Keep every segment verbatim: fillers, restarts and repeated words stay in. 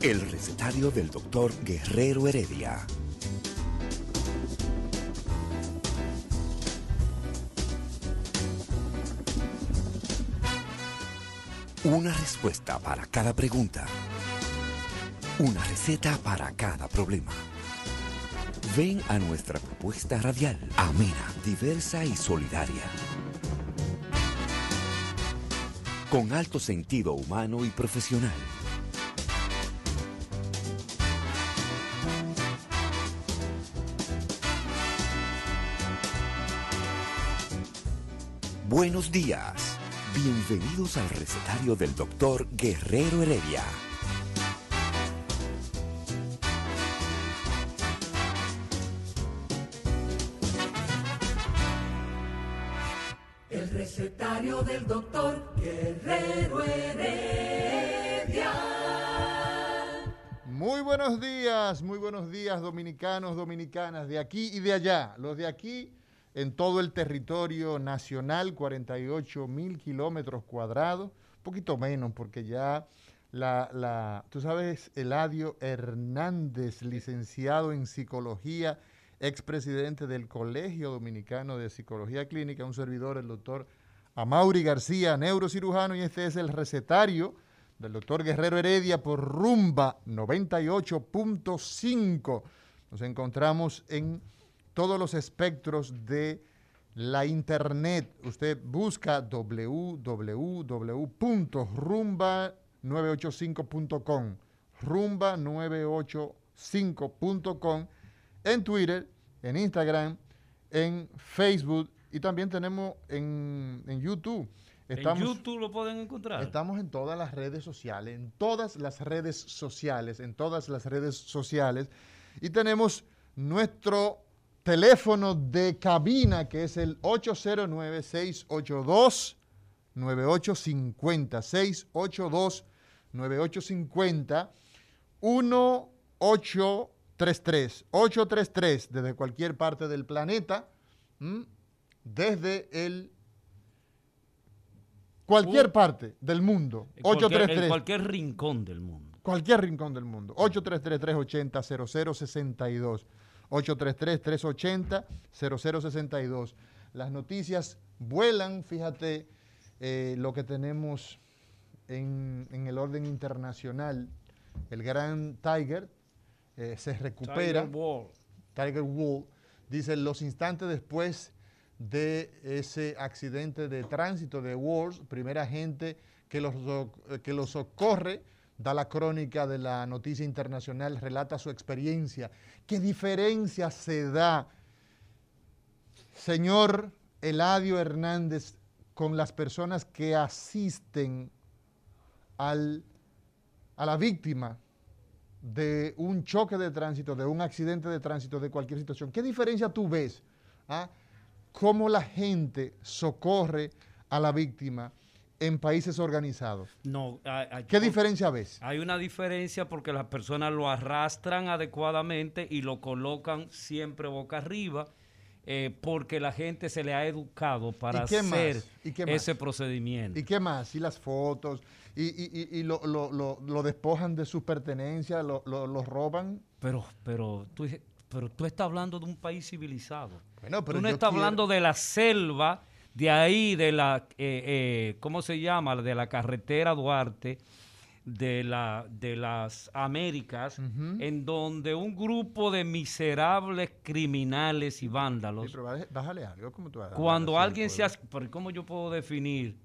El recetario del doctor Guerrero Heredia. Una respuesta para cada pregunta. Una receta para cada problema. Ven a nuestra propuesta radial, amena, diversa y solidaria. Con alto sentido humano y profesional. Buenos días, bienvenidos al recetario del doctor Guerrero Heredia. El recetario del doctor Guerrero Heredia. Muy buenos días, muy buenos días dominicanos, dominicanas, de aquí y de allá, los de aquí. En todo el territorio nacional, cuarenta y ocho mil kilómetros cuadrados, un poquito menos, porque ya la, la... Tú sabes, Eladio Hernández, licenciado en psicología, expresidente del Colegio Dominicano de Psicología Clínica, un servidor, el doctor Amaury García, neurocirujano, y este es el recetario del doctor Guerrero Heredia por Rumba noventa y ocho punto cinco. Nos encontramos en todos los espectros de la internet. Usted busca doble u doble u doble u punto rumba novecientos ochenta y cinco punto com, rumba novecientos ochenta y cinco punto com, en Twitter, en Instagram, en Facebook, y también tenemos en, en YouTube. Estamos, en YouTube lo pueden encontrar. Estamos en todas las redes sociales, en todas las redes sociales, en todas las redes sociales, y tenemos nuestro teléfono de cabina, que es el ocho cero nueve, seis ocho dos, nueve ocho cinco cero, seis ocho dos, nueve ocho cinco cero, uno ocho tres tres, ocho tres tres, desde cualquier parte del planeta, ¿m? desde el... cualquier uh, parte del mundo, ocho tres tres. Cualquier, cualquier rincón del mundo. Cualquier rincón del mundo, ocho tres tres, tres ocho cero, cero cero seis dos. ocho tres tres, tres ocho cero, cero cero seis dos. Las noticias vuelan, fíjate eh, lo que tenemos en, en el orden internacional. El gran Tiger eh, se recupera. Tiger Woods. Tiger Woods. Dice, los instantes después de ese accidente de tránsito de Woods, primera gente que los, que los socorre, da la crónica de la noticia internacional, relata su experiencia. ¿Qué diferencia se da, señor Eladio Hernández, con las personas que asisten al, a la víctima de un choque de tránsito, de un accidente de tránsito, de cualquier situación? ¿Qué diferencia tú ves? ¿Ah? ¿Cómo la gente socorre a la víctima en países organizados? No. Hay, hay, ¿Qué diferencia ves? Hay una diferencia porque las personas lo arrastran adecuadamente y lo colocan siempre boca arriba, eh, porque la gente se le ha educado para hacer ese procedimiento. ¿Y qué más? Y las fotos, y, y, y, y lo, lo, lo, lo despojan de sus pertenencias, lo, lo, lo roban. Pero, pero, tú, pero tú estás hablando de un país civilizado. Bueno, pero tú no estás quiero... hablando de la selva. De ahí, de la, eh, eh, ¿cómo se llama? De la carretera Duarte, de, la, de las Américas, uh-huh. en donde un grupo de miserables criminales y vándalos... Sí, pero bájale algo, ¿cómo tú vas a cuando alguien se hace... ¿Cómo yo puedo definir,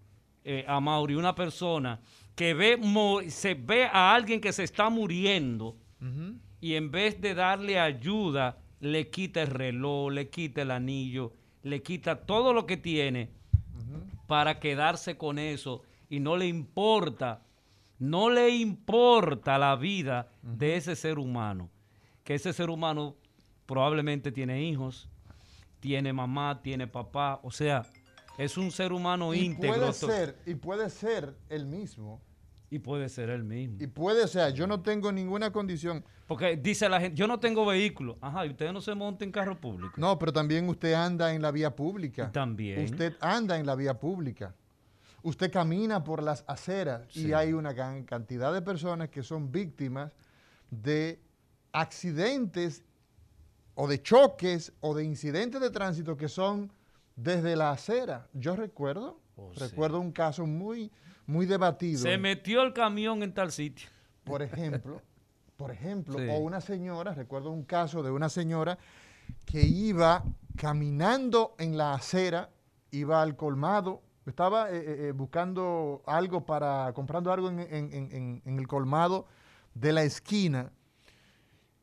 eh, a Mauri, una persona que ve, mo, se ve a alguien que se está muriendo, uh-huh. y en vez de darle ayuda, le quita el reloj, le quita el anillo, le quita todo lo que tiene, uh-huh. para quedarse con eso, y no le importa, no le importa la vida, uh-huh. de ese ser humano, que ese ser humano probablemente tiene hijos, tiene mamá, tiene papá, o sea, es un ser humano y íntegro. Puede ser, y puede ser el mismo. Y puede ser el mismo. Y puede ser, yo no tengo ninguna condición. Porque dice la gente, yo no tengo vehículo. Ajá, y ustedes no se montan en carro público. No, pero también usted anda en la vía pública. También. Usted anda en la vía pública. Usted camina por las aceras sí. y hay una gran cantidad de personas que son víctimas de accidentes o de choques o de incidentes de tránsito que son desde la acera. Yo recuerdo, oh, recuerdo sí. un caso muy, muy debatido. Se metió el camión en tal sitio. Por ejemplo, por ejemplo sí. o una señora, recuerdo un caso de una señora que iba caminando en la acera, iba al colmado, estaba eh, eh, buscando algo para, comprando algo en, en, en, en el colmado de la esquina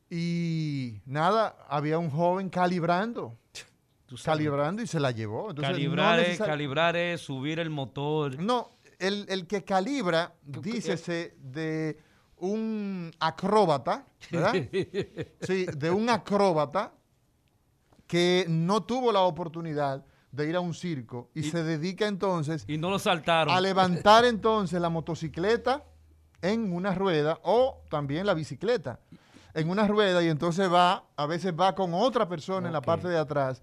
y nada, había un joven calibrando, calibrando y se la llevó. Entonces, calibrar, no es, calibrar es subir el motor. No, el, el que calibra, dícese de un acróbata, ¿verdad? Sí, de un acróbata que no tuvo la oportunidad de ir a un circo y, y se dedica entonces y no lo saltaron. A levantar entonces la motocicleta en una rueda o también la bicicleta en una rueda y entonces va, a veces va con otra persona okay. en la parte de atrás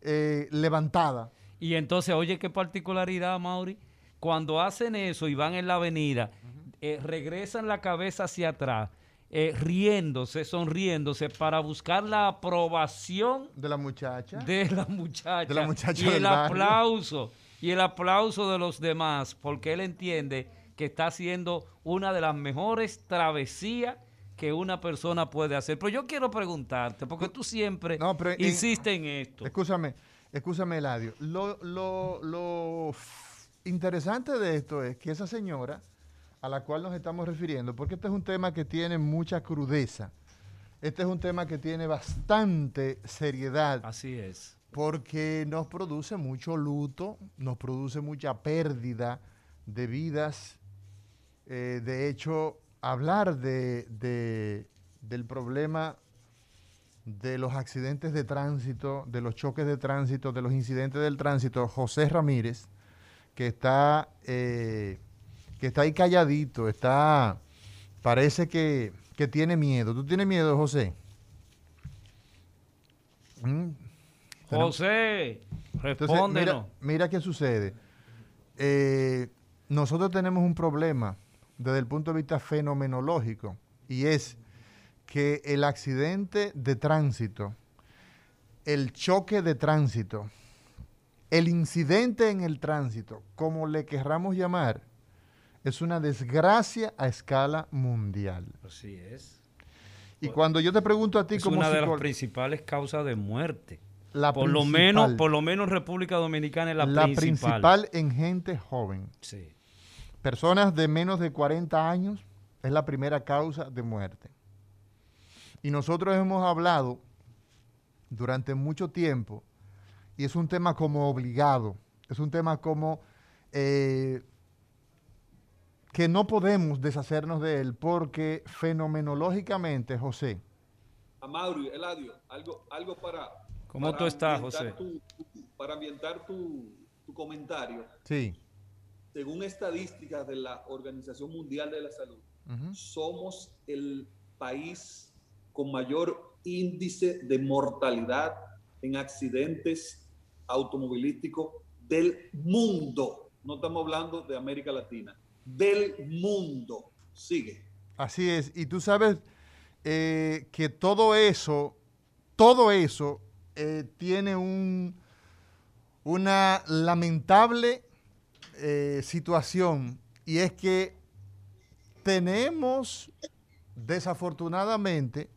eh, levantada. Y entonces, oye, qué particularidad, Mauri, cuando hacen eso y van en la avenida, uh-huh. eh, regresan la cabeza hacia atrás. Eh, riéndose, sonriéndose para buscar la aprobación de la muchacha, de la muchacha, de la muchacha y el barrio. aplauso y el aplauso de los demás, porque él entiende que está haciendo una de las mejores travesías que una persona puede hacer. Pero yo quiero preguntarte, porque tú siempre no, pero insistes en, en esto. Escúchame, escúchame, Eladio. Lo, lo, lo interesante de esto es que esa señora a la cual nos estamos refiriendo, porque este es un tema que tiene mucha crudeza. Este es un tema que tiene bastante seriedad. Así es. Porque nos produce mucho luto, nos produce mucha pérdida de vidas. Eh, de hecho, hablar de, de, del problema de los accidentes de tránsito, de los choques de tránsito, de los incidentes del tránsito, José Ramírez, que está... Eh, que está ahí calladito, está, parece que, que tiene miedo. ¿Tú tienes miedo, José? ¿Mm? José, respóndenos. Mira, mira qué sucede. Eh, nosotros tenemos un problema desde el punto de vista fenomenológico y es que el accidente de tránsito, el choque de tránsito, el incidente en el tránsito, como le querramos llamar, es una desgracia a escala mundial. Así es. Y bueno, cuando yo te pregunto a ti como psicólogo... Es una de las principales causas de muerte. La por principal, lo menos, por lo menos República Dominicana es la, la principal. La principal en gente joven. Sí. Personas de menos de cuarenta años es la primera causa de muerte. Y nosotros hemos hablado durante mucho tiempo y es un tema como obligado. Es un tema como... Eh, que no podemos deshacernos de él porque fenomenológicamente, José. Amaury, Eladio, algo, algo para... ¿Cómo para tú estás, José? Tu, para ambientar tu, tu comentario. Sí. Según estadísticas de la Organización Mundial de la Salud, uh-huh. somos el país con mayor índice de mortalidad en accidentes automovilísticos del mundo. No estamos hablando de América Latina. Del mundo. Sigue. Así es. Y tú sabes eh, que todo eso, todo eso eh, tiene un, una lamentable eh, situación y es que tenemos desafortunadamente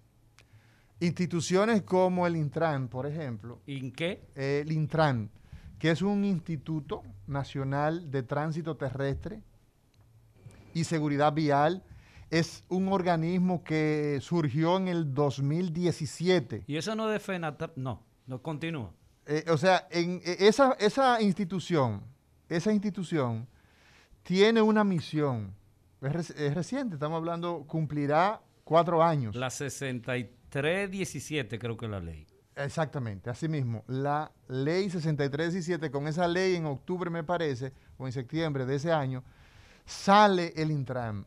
instituciones como el Intran, por ejemplo. ¿En qué? Eh, el Intran, que es un Instituto Nacional de Tránsito Terrestre y Seguridad Vial, es un organismo que surgió en el dos mil diecisiete. Y eso no de FENATRAN, no, no continúa. Eh, o sea, en, esa, esa institución, esa institución tiene una misión, es, es reciente, estamos hablando, cumplirá cuatro años. La sesenta y tres diecisiete creo que es la ley. Exactamente, así mismo, la ley sesenta y tres diecisiete, con esa ley en octubre me parece, o en septiembre de ese año, sale el Intran.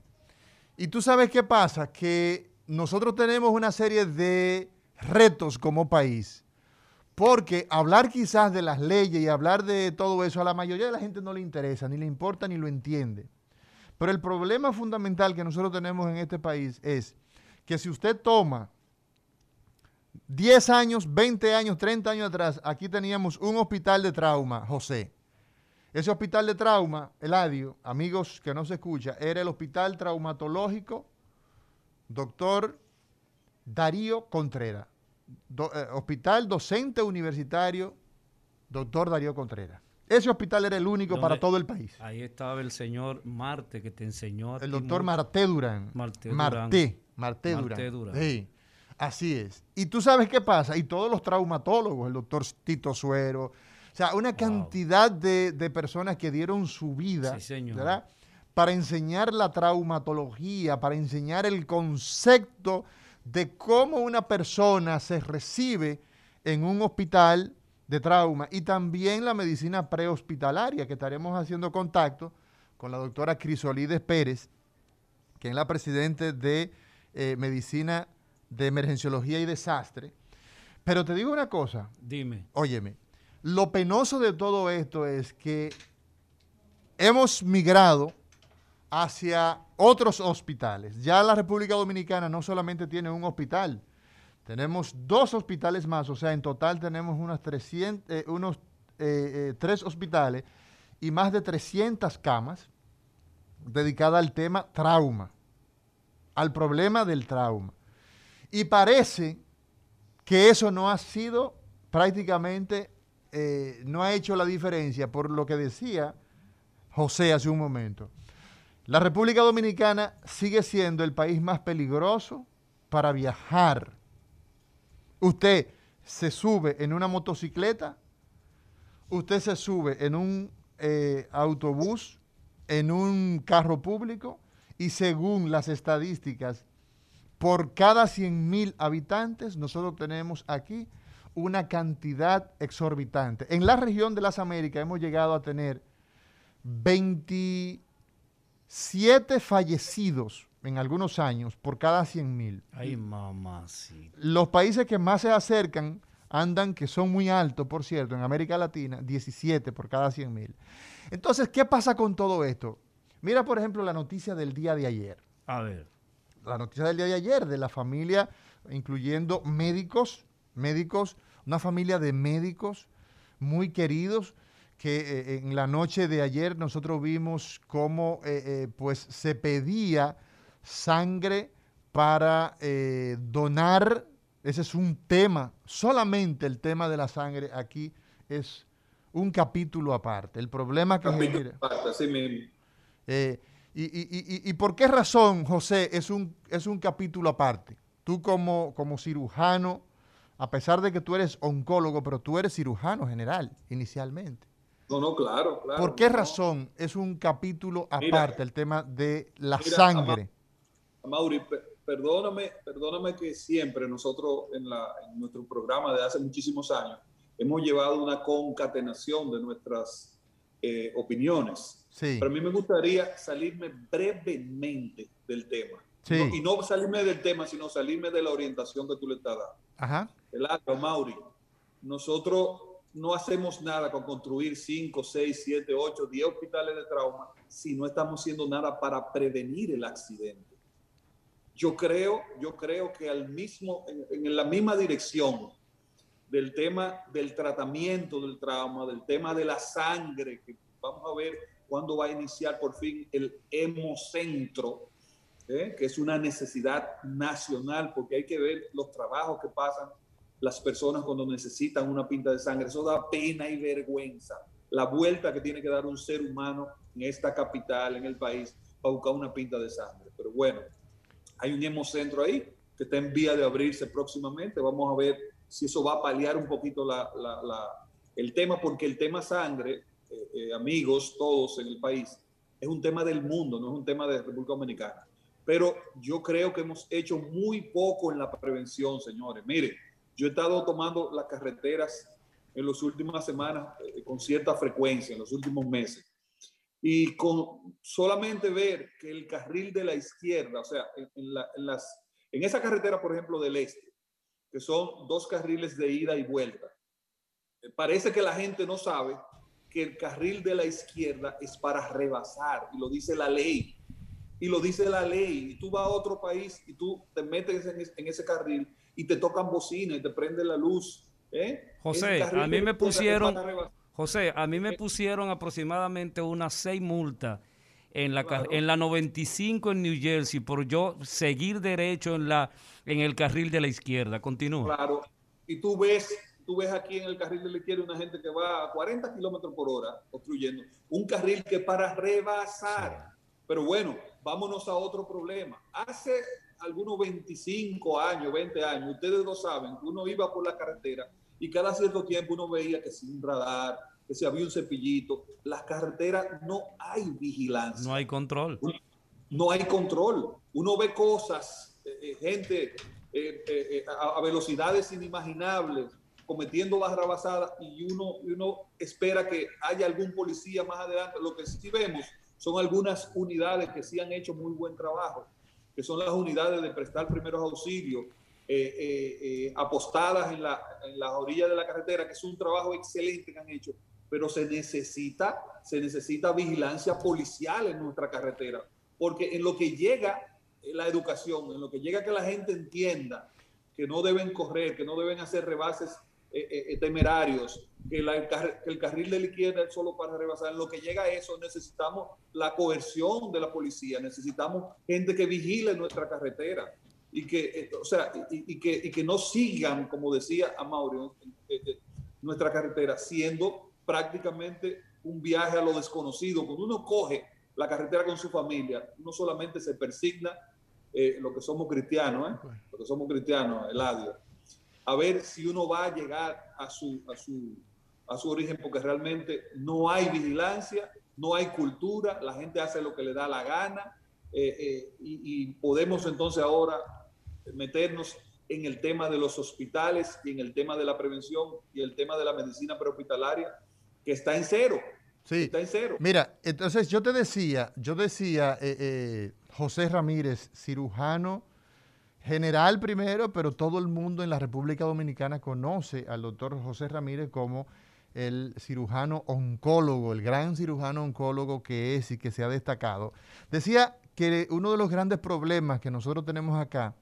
Y tú sabes qué pasa, que nosotros tenemos una serie de retos como país Porque hablar quizás de las leyes y hablar de todo eso a la mayoría de la gente no le interesa, ni le importa, ni lo entiende. Pero el problema fundamental que nosotros tenemos en este país es que si usted toma diez años, veinte años, treinta años atrás, aquí teníamos un hospital de trauma, José. Ese hospital de trauma, Eladio, amigos que no se escucha, era el Hospital Traumatológico Doctor Darío Contreras. Do, eh, hospital Docente Universitario Doctor Darío Contreras. Ese hospital era el único para todo el país. Ahí estaba el señor Marte que te enseñó. A el doctor Marte Durán. Marte Durán. Marte, Marte Durán. Marte Durán. Sí, así es. Y tú sabes qué pasa. Y todos los traumatólogos, el doctor Tito Suero, o sea, una wow. cantidad de, de personas que dieron su vida, sí, señor. ¿Verdad? Para enseñar la traumatología, para enseñar el concepto de cómo una persona se recibe en un hospital de trauma, y también la medicina prehospitalaria, que estaremos haciendo contacto con la doctora Crisolides Pérez, que es la presidente de eh, Medicina de Emergenciología y Desastre. Pero te digo una cosa. Dime. Óyeme, lo penoso de todo esto es que hemos migrado hacia otros hospitales. Ya la República Dominicana no solamente tiene un hospital, tenemos dos hospitales más, o sea, en total tenemos unas trescientas, eh, unos eh, eh, tres hospitales y más de trescientas camas dedicadas al tema trauma, al problema del trauma. Y parece que eso no ha sido prácticamente, eh, no ha hecho la diferencia, por lo que decía José hace un momento. La República Dominicana sigue siendo el país más peligroso para viajar. Usted se sube en una motocicleta, usted se sube en un eh, autobús, en un carro público, y según las estadísticas, por cada cien mil habitantes, nosotros tenemos aquí una cantidad exorbitante. En la región de las Américas hemos llegado a tener veintisiete fallecidos en algunos años por cada cien mil. Ay, mamacita. Los países que más se acercan andan, que son muy altos, por cierto, en América Latina, diecisiete por cada cien mil. Entonces, ¿qué pasa con todo esto? Mira, por ejemplo, la noticia del día de ayer. A ver. La noticia del día de ayer de la familia, incluyendo médicos, médicos, una familia de médicos muy queridos, que eh, en la noche de ayer nosotros vimos cómo eh, eh, pues se pedía sangre para eh, donar. Ese es un tema, solamente el tema de la sangre aquí es un capítulo aparte. El problema que capítulo genera. Aparte, sí mismo. Eh, y, y, y, ¿Y por qué razón, José, es un, es un capítulo aparte? Tú como, como cirujano, a pesar de que tú eres oncólogo, pero tú eres cirujano general inicialmente. No, no, claro, claro. ¿Por qué no. razón es un capítulo aparte mira, el tema de la mira, sangre? Amaury, perdóname, perdóname que siempre nosotros en, la, en nuestro programa de hace muchísimos años hemos llevado una concatenación de nuestras eh, opiniones. Sí. Pero a mí me gustaría salirme brevemente del tema. Sí. No, y no salirme del tema, sino salirme de la orientación que tú le estás dando. Ajá. Claro, Amaury, nosotros no hacemos nada con construir cinco, seis, siete, ocho, diez hospitales de trauma si no estamos haciendo nada para prevenir el accidente. Yo creo, yo creo que al mismo, en, en la misma dirección del tema del tratamiento del trauma, del tema de la sangre, que vamos a ver cuándo va a iniciar por fin el Hemocentro, ¿eh? Que es una necesidad nacional, porque hay que ver los trabajos que pasan las personas cuando necesitan una pinta de sangre. Eso da pena y vergüenza. La vuelta que tiene que dar un ser humano en esta capital, en el país, para buscar una pinta de sangre. Pero bueno, hay un hemocentro ahí que está en vía de abrirse próximamente. Vamos a ver si eso va a paliar un poquito la, la, la, el tema, porque el tema sangre, eh, eh, amigos, todos en el país, es un tema del mundo, no es un tema de República Dominicana. Pero yo creo que hemos hecho muy poco en la prevención, señores. Miren, yo he estado tomando las carreteras en las últimas semanas eh, con cierta frecuencia, en los últimos meses. Y con solamente ver que el carril de la izquierda, o sea, en, en, la, en, las, en esa carretera, por ejemplo, del este, que son dos carriles de ida y vuelta, parece que la gente no sabe que el carril de la izquierda es para rebasar, y lo dice la ley, y lo dice la ley, y tú vas a otro país y tú te metes en, es, en ese carril y te tocan bocina y te prende la luz. ¿eh? José, a mí me pusieron, José, a mí me pusieron aproximadamente unas seis multas en la, claro. en la noventa y cinco en New Jersey por yo seguir derecho en, la, en el carril de la izquierda. Continúa. Claro, y tú ves... Tú ves aquí en el carril de la izquierda una gente que va a cuarenta kilómetros por hora obstruyendo. Un carril que para rebasar. Pero bueno, vámonos a otro problema. Hace algunos veinticinco años, veinte años, ustedes lo saben, uno iba por la carretera y cada cierto tiempo uno veía que sin radar, que si había un cepillito. Las carreteras no hay vigilancia. No hay control. No hay control. Uno ve cosas, eh, gente eh, eh, a, a velocidades inimaginables, cometiendo barrabasadas, y uno, y uno espera que haya algún policía más adelante. Lo que sí vemos son algunas unidades que sí han hecho muy buen trabajo, que son las unidades de prestar primeros auxilios, eh, eh, eh, apostadas en, la, en las orillas de la carretera, que es un trabajo excelente que han hecho, pero se necesita, se necesita vigilancia policial en nuestra carretera, porque en lo que llega la educación, en lo que llega que la gente entienda que no deben correr, que no deben hacer rebases Eh, eh, temerarios, que, la, el car- que el carril de la izquierda es solo para rebasar. En lo que llega a eso necesitamos la coerción de la policía, necesitamos gente que vigile nuestra carretera y que, eh, o sea, y, y, que, y que no sigan, como decía Amaury, eh, eh, nuestra carretera siendo prácticamente un viaje a lo desconocido. Cuando uno coge la carretera con su familia, uno solamente se persigna, eh, lo que somos cristianos, eh, lo que somos cristianos, Eladio, a ver si uno va a llegar a su, a su, a su origen, porque realmente no hay vigilancia, no hay cultura, la gente hace lo que le da la gana, eh, eh, y, y podemos entonces ahora meternos en el tema de los hospitales y en el tema de la prevención y el tema de la medicina prehospitalaria, que está en cero. Sí. Está en cero. Mira, entonces yo te decía, yo decía, eh, eh, José Ramírez, cirujano general primero, pero todo el mundo en la República Dominicana conoce al doctor José Ramírez como el cirujano oncólogo, el gran cirujano oncólogo que es y que se ha destacado. Decía que uno de los grandes problemas que nosotros tenemos acá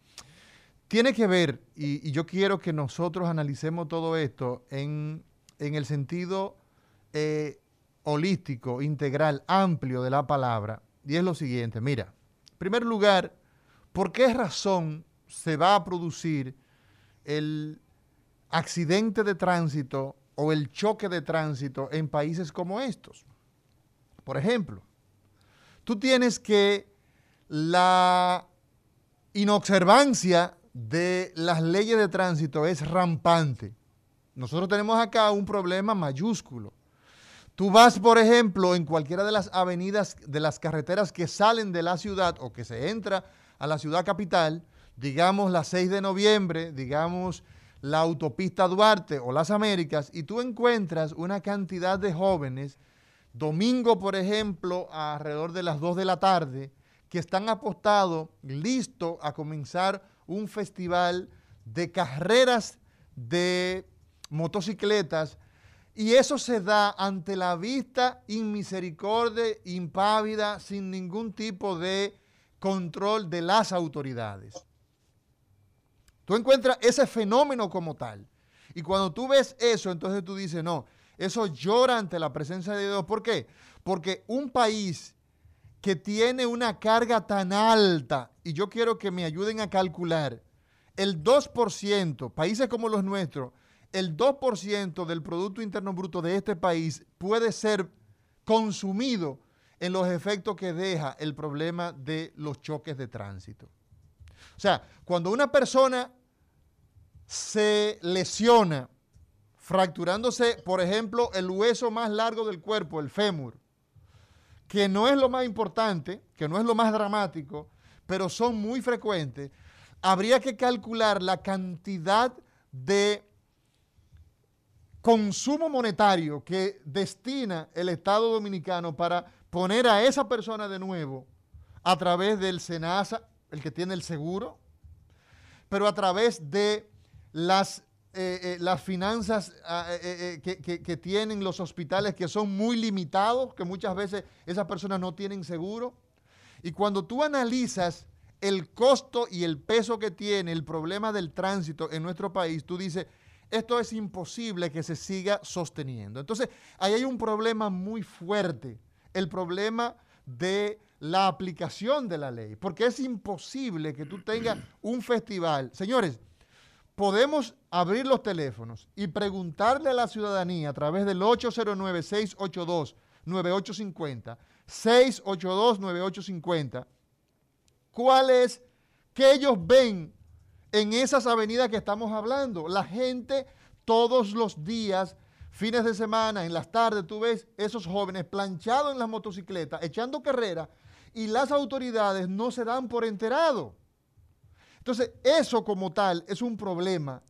tiene que ver, y, y yo quiero que nosotros analicemos todo esto en, en el sentido eh, holístico, integral, amplio de la palabra, y es lo siguiente. Mira, en primer lugar, ¿por qué razón se va a producir el accidente de tránsito o el choque de tránsito en países como estos? Por ejemplo, tú tienes que la inobservancia de las leyes de tránsito es rampante. Nosotros tenemos acá un problema mayúsculo. Tú vas, por ejemplo, en cualquiera de las avenidas de las carreteras que salen de la ciudad o que se entra a la ciudad capital, digamos la seis de noviembre, digamos la autopista Duarte o las Américas, y tú encuentras una cantidad de jóvenes, domingo por ejemplo, alrededor de las dos de la tarde, que están apostados, listos a comenzar un festival de carreras de motocicletas, y eso se da ante la vista inmisericordia, impávida, sin ningún tipo de control de las autoridades. Tú encuentras ese fenómeno como tal. Y cuando tú ves eso, entonces tú dices, no, eso llora ante la presencia de Dios. ¿Por qué? Porque un país que tiene una carga tan alta, y yo quiero que me ayuden a calcular, el dos por ciento, países como los nuestros, el dos por ciento del Producto Interno Bruto de este país puede ser consumido en los efectos que deja el problema de los choques de tránsito. O sea, cuando una persona se lesiona, fracturándose, por ejemplo, el hueso más largo del cuerpo, el fémur, que no es lo más importante, que no es lo más dramático, pero son muy frecuentes, habría que calcular la cantidad de consumo monetario que destina el Estado Dominicano para poner a esa persona de nuevo a través del SENASA, el que tiene el seguro, pero a través de las eh, eh, las finanzas eh, eh, que, que, que tienen los hospitales, que son muy limitados, que muchas veces esas personas no tienen seguro. Y cuando tú analizas el costo y el peso que tiene el problema del tránsito en nuestro país, tú dices, esto es imposible que se siga sosteniendo. Entonces, ahí hay un problema muy fuerte, el problema de la aplicación de la ley, porque es imposible que tú tengas un festival. Señores, podemos abrir los teléfonos y preguntarle a la ciudadanía a través del ocho cero nueve, seis ocho dos, nueve ocho cinco cero, seis ocho dos, nueve ocho cinco cero, ¿cuál es que ellos ven en esas avenidas que estamos hablando? La gente todos los días, fines de semana, en las tardes, tú ves esos jóvenes planchados en las motocicletas, echando carrera, y las autoridades no se dan por enterado. Entonces, eso como tal es un problema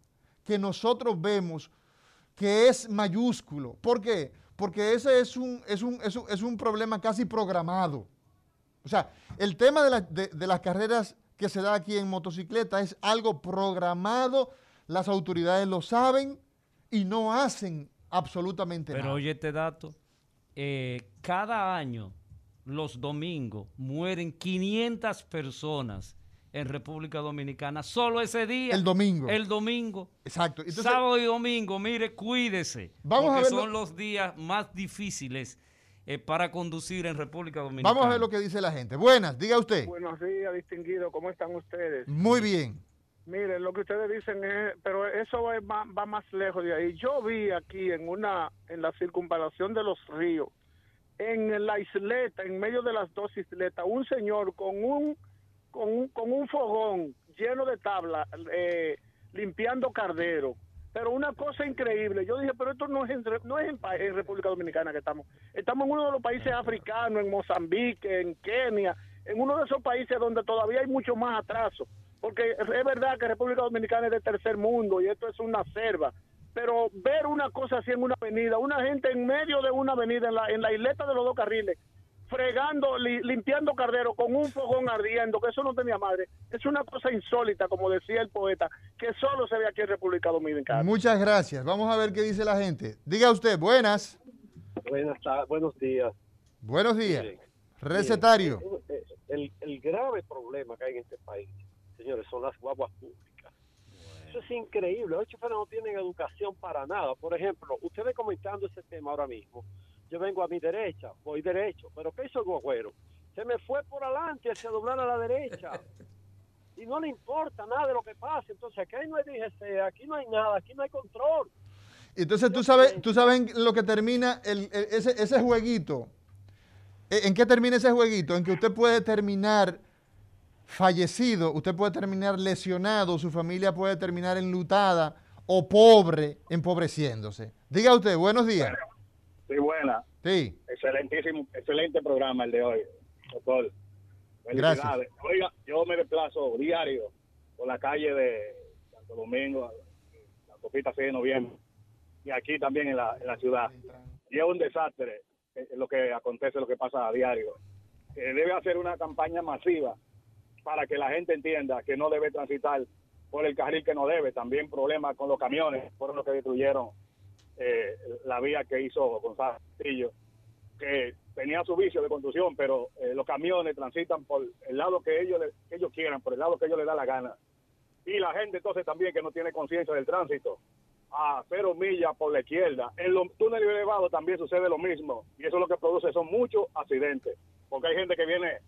que nosotros vemos que es mayúsculo. ¿Por qué? Porque ese es un, es un, es un, es un problema casi programado. O sea, el tema de, la, de, de las carreras que se da aquí en motocicleta es algo programado, las autoridades lo saben y no hacen absolutamente nada. Pero oye este dato, eh, cada año los domingos mueren quinientas personas en República Dominicana, solo ese día. El domingo. El domingo. Exacto. Entonces, sábado y domingo, mire, cuídese, vamos porque a ver son lo... los días más difíciles Eh, para conducir en República Dominicana. Vamos a ver lo que dice la gente. Buenas, diga usted. Buenos días, distinguido. ¿Cómo están ustedes? Muy bien. Miren, lo que ustedes dicen es, pero eso va, va más lejos de ahí. Yo vi aquí en una, en la circunvalación de Los Ríos, en la isleta, en medio de las dos isletas, un señor con un, con un, con un fogón lleno de tabla, eh, limpiando cardero. Pero una cosa increíble, yo dije, pero esto no es, en, no es en, en República Dominicana que estamos. Estamos en uno de los países africanos, en Mozambique, en Kenia, en uno de esos países donde todavía hay mucho más atraso. Porque es verdad que República Dominicana es de tercer mundo y esto es una selva. Pero ver una cosa así en una avenida, una gente en medio de una avenida, en la, en la isleta de los dos carriles, fregando, li, limpiando cardero con un fogón ardiendo, que eso no tenía madre. Es una cosa insólita, como decía el poeta, que solo se ve aquí en República Dominicana. Muchas gracias. Vamos a ver qué dice la gente. Diga usted, buenas. Buenas tardes, buenos días. Buenos días. Miren, recetario. Miren, el, el grave problema que hay en este país, señores, son las guaguas públicas. Bueno. Eso es increíble. Los choferes no tienen educación para nada. Por ejemplo, ustedes comentando ese tema ahora mismo, yo vengo a mi derecha, voy derecho, pero ¿qué hizo el guagüero? Se me fue por adelante, se doblar a la derecha. Y no le importa nada de lo que pase. Entonces, aquí no hay D G C, aquí no hay nada, aquí no hay control. Entonces, ¿tú sabes, tú sabes lo que termina el, el, ese, ese jueguito? ¿En qué termina ese jueguito? En que usted puede terminar fallecido, usted puede terminar lesionado, su familia puede terminar enlutada o pobre, empobreciéndose. Diga usted, buenos días. Sí, buena. Sí. Excelentísimo, excelente programa el de hoy, doctor. Felicidades. Gracias. Oiga, yo me desplazo diario por la calle de Santo Domingo, la autopista seis de noviembre, y aquí también en la, en la ciudad. Y es un desastre lo que acontece, lo que pasa a diario. Eh, debe hacer una campaña masiva para que la gente entienda que no debe transitar por el carril que no debe. También problemas con los camiones, fueron los que destruyeron Eh, la vía que hizo Gonzalo Castillo, que tenía su vicio de conducción, pero eh, los camiones transitan por el lado que ellos, le, que ellos quieran, por el lado que ellos les da la gana. Y la gente entonces también que no tiene conciencia del tránsito, a cero millas por la izquierda. En los túneles elevados también sucede lo mismo, y eso es lo que produce, son muchos accidentes, porque hay gente que viene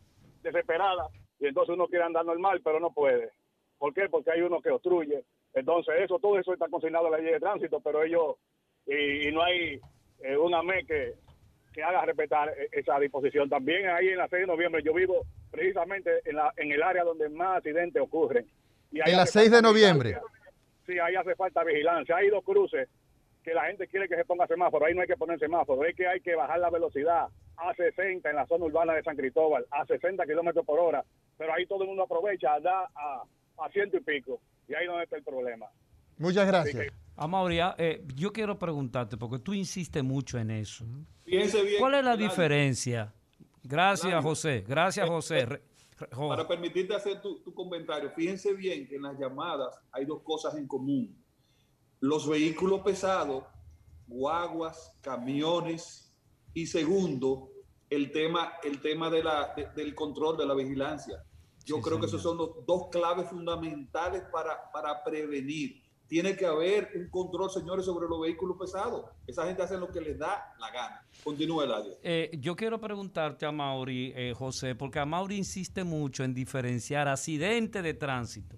desesperada, y entonces uno quiere andar normal, pero no puede. ¿Por qué? Porque hay uno que obstruye. Entonces eso, todo eso está consignado a la ley de tránsito, pero ellos... Y, y no hay eh, una M E que, que haga respetar esa disposición. También ahí en la seis de noviembre, yo vivo precisamente en, la, en el área donde más accidentes ocurren. Y ¿en la seis de noviembre? Vigilancia. Sí, ahí hace falta vigilancia. Hay dos cruces que la gente quiere que se ponga semáforo. Ahí no hay que poner semáforo. Es que hay que bajar la velocidad a sesenta en la zona urbana de San Cristóbal, a sesenta kilómetros por hora. Pero ahí todo el mundo aprovecha, da a, a ciento y pico. Y ahí donde está el problema. Muchas gracias. Amaury, eh, yo quiero preguntarte, porque tú insistes mucho en eso. Fíjense bien. ¿Cuál es la Eladio. diferencia? Gracias, Eladio. José. Gracias, José. Eh, eh, José. Para permitirte hacer tu, tu comentario, fíjense bien que en las llamadas hay dos cosas en común. los vehículos pesados, guaguas, camiones, y segundo, el tema, el tema de la, de, del control, de la vigilancia. Yo sí, creo señor. que esos son los dos claves fundamentales para, para prevenir. Tiene que haber un control, señores, sobre los vehículos pesados. Esa gente hace lo que les da la gana. Continúa, Eladio. Eh, yo quiero preguntarte, Amaury, eh, José, porque Amaury insiste mucho en diferenciar accidentes de tránsito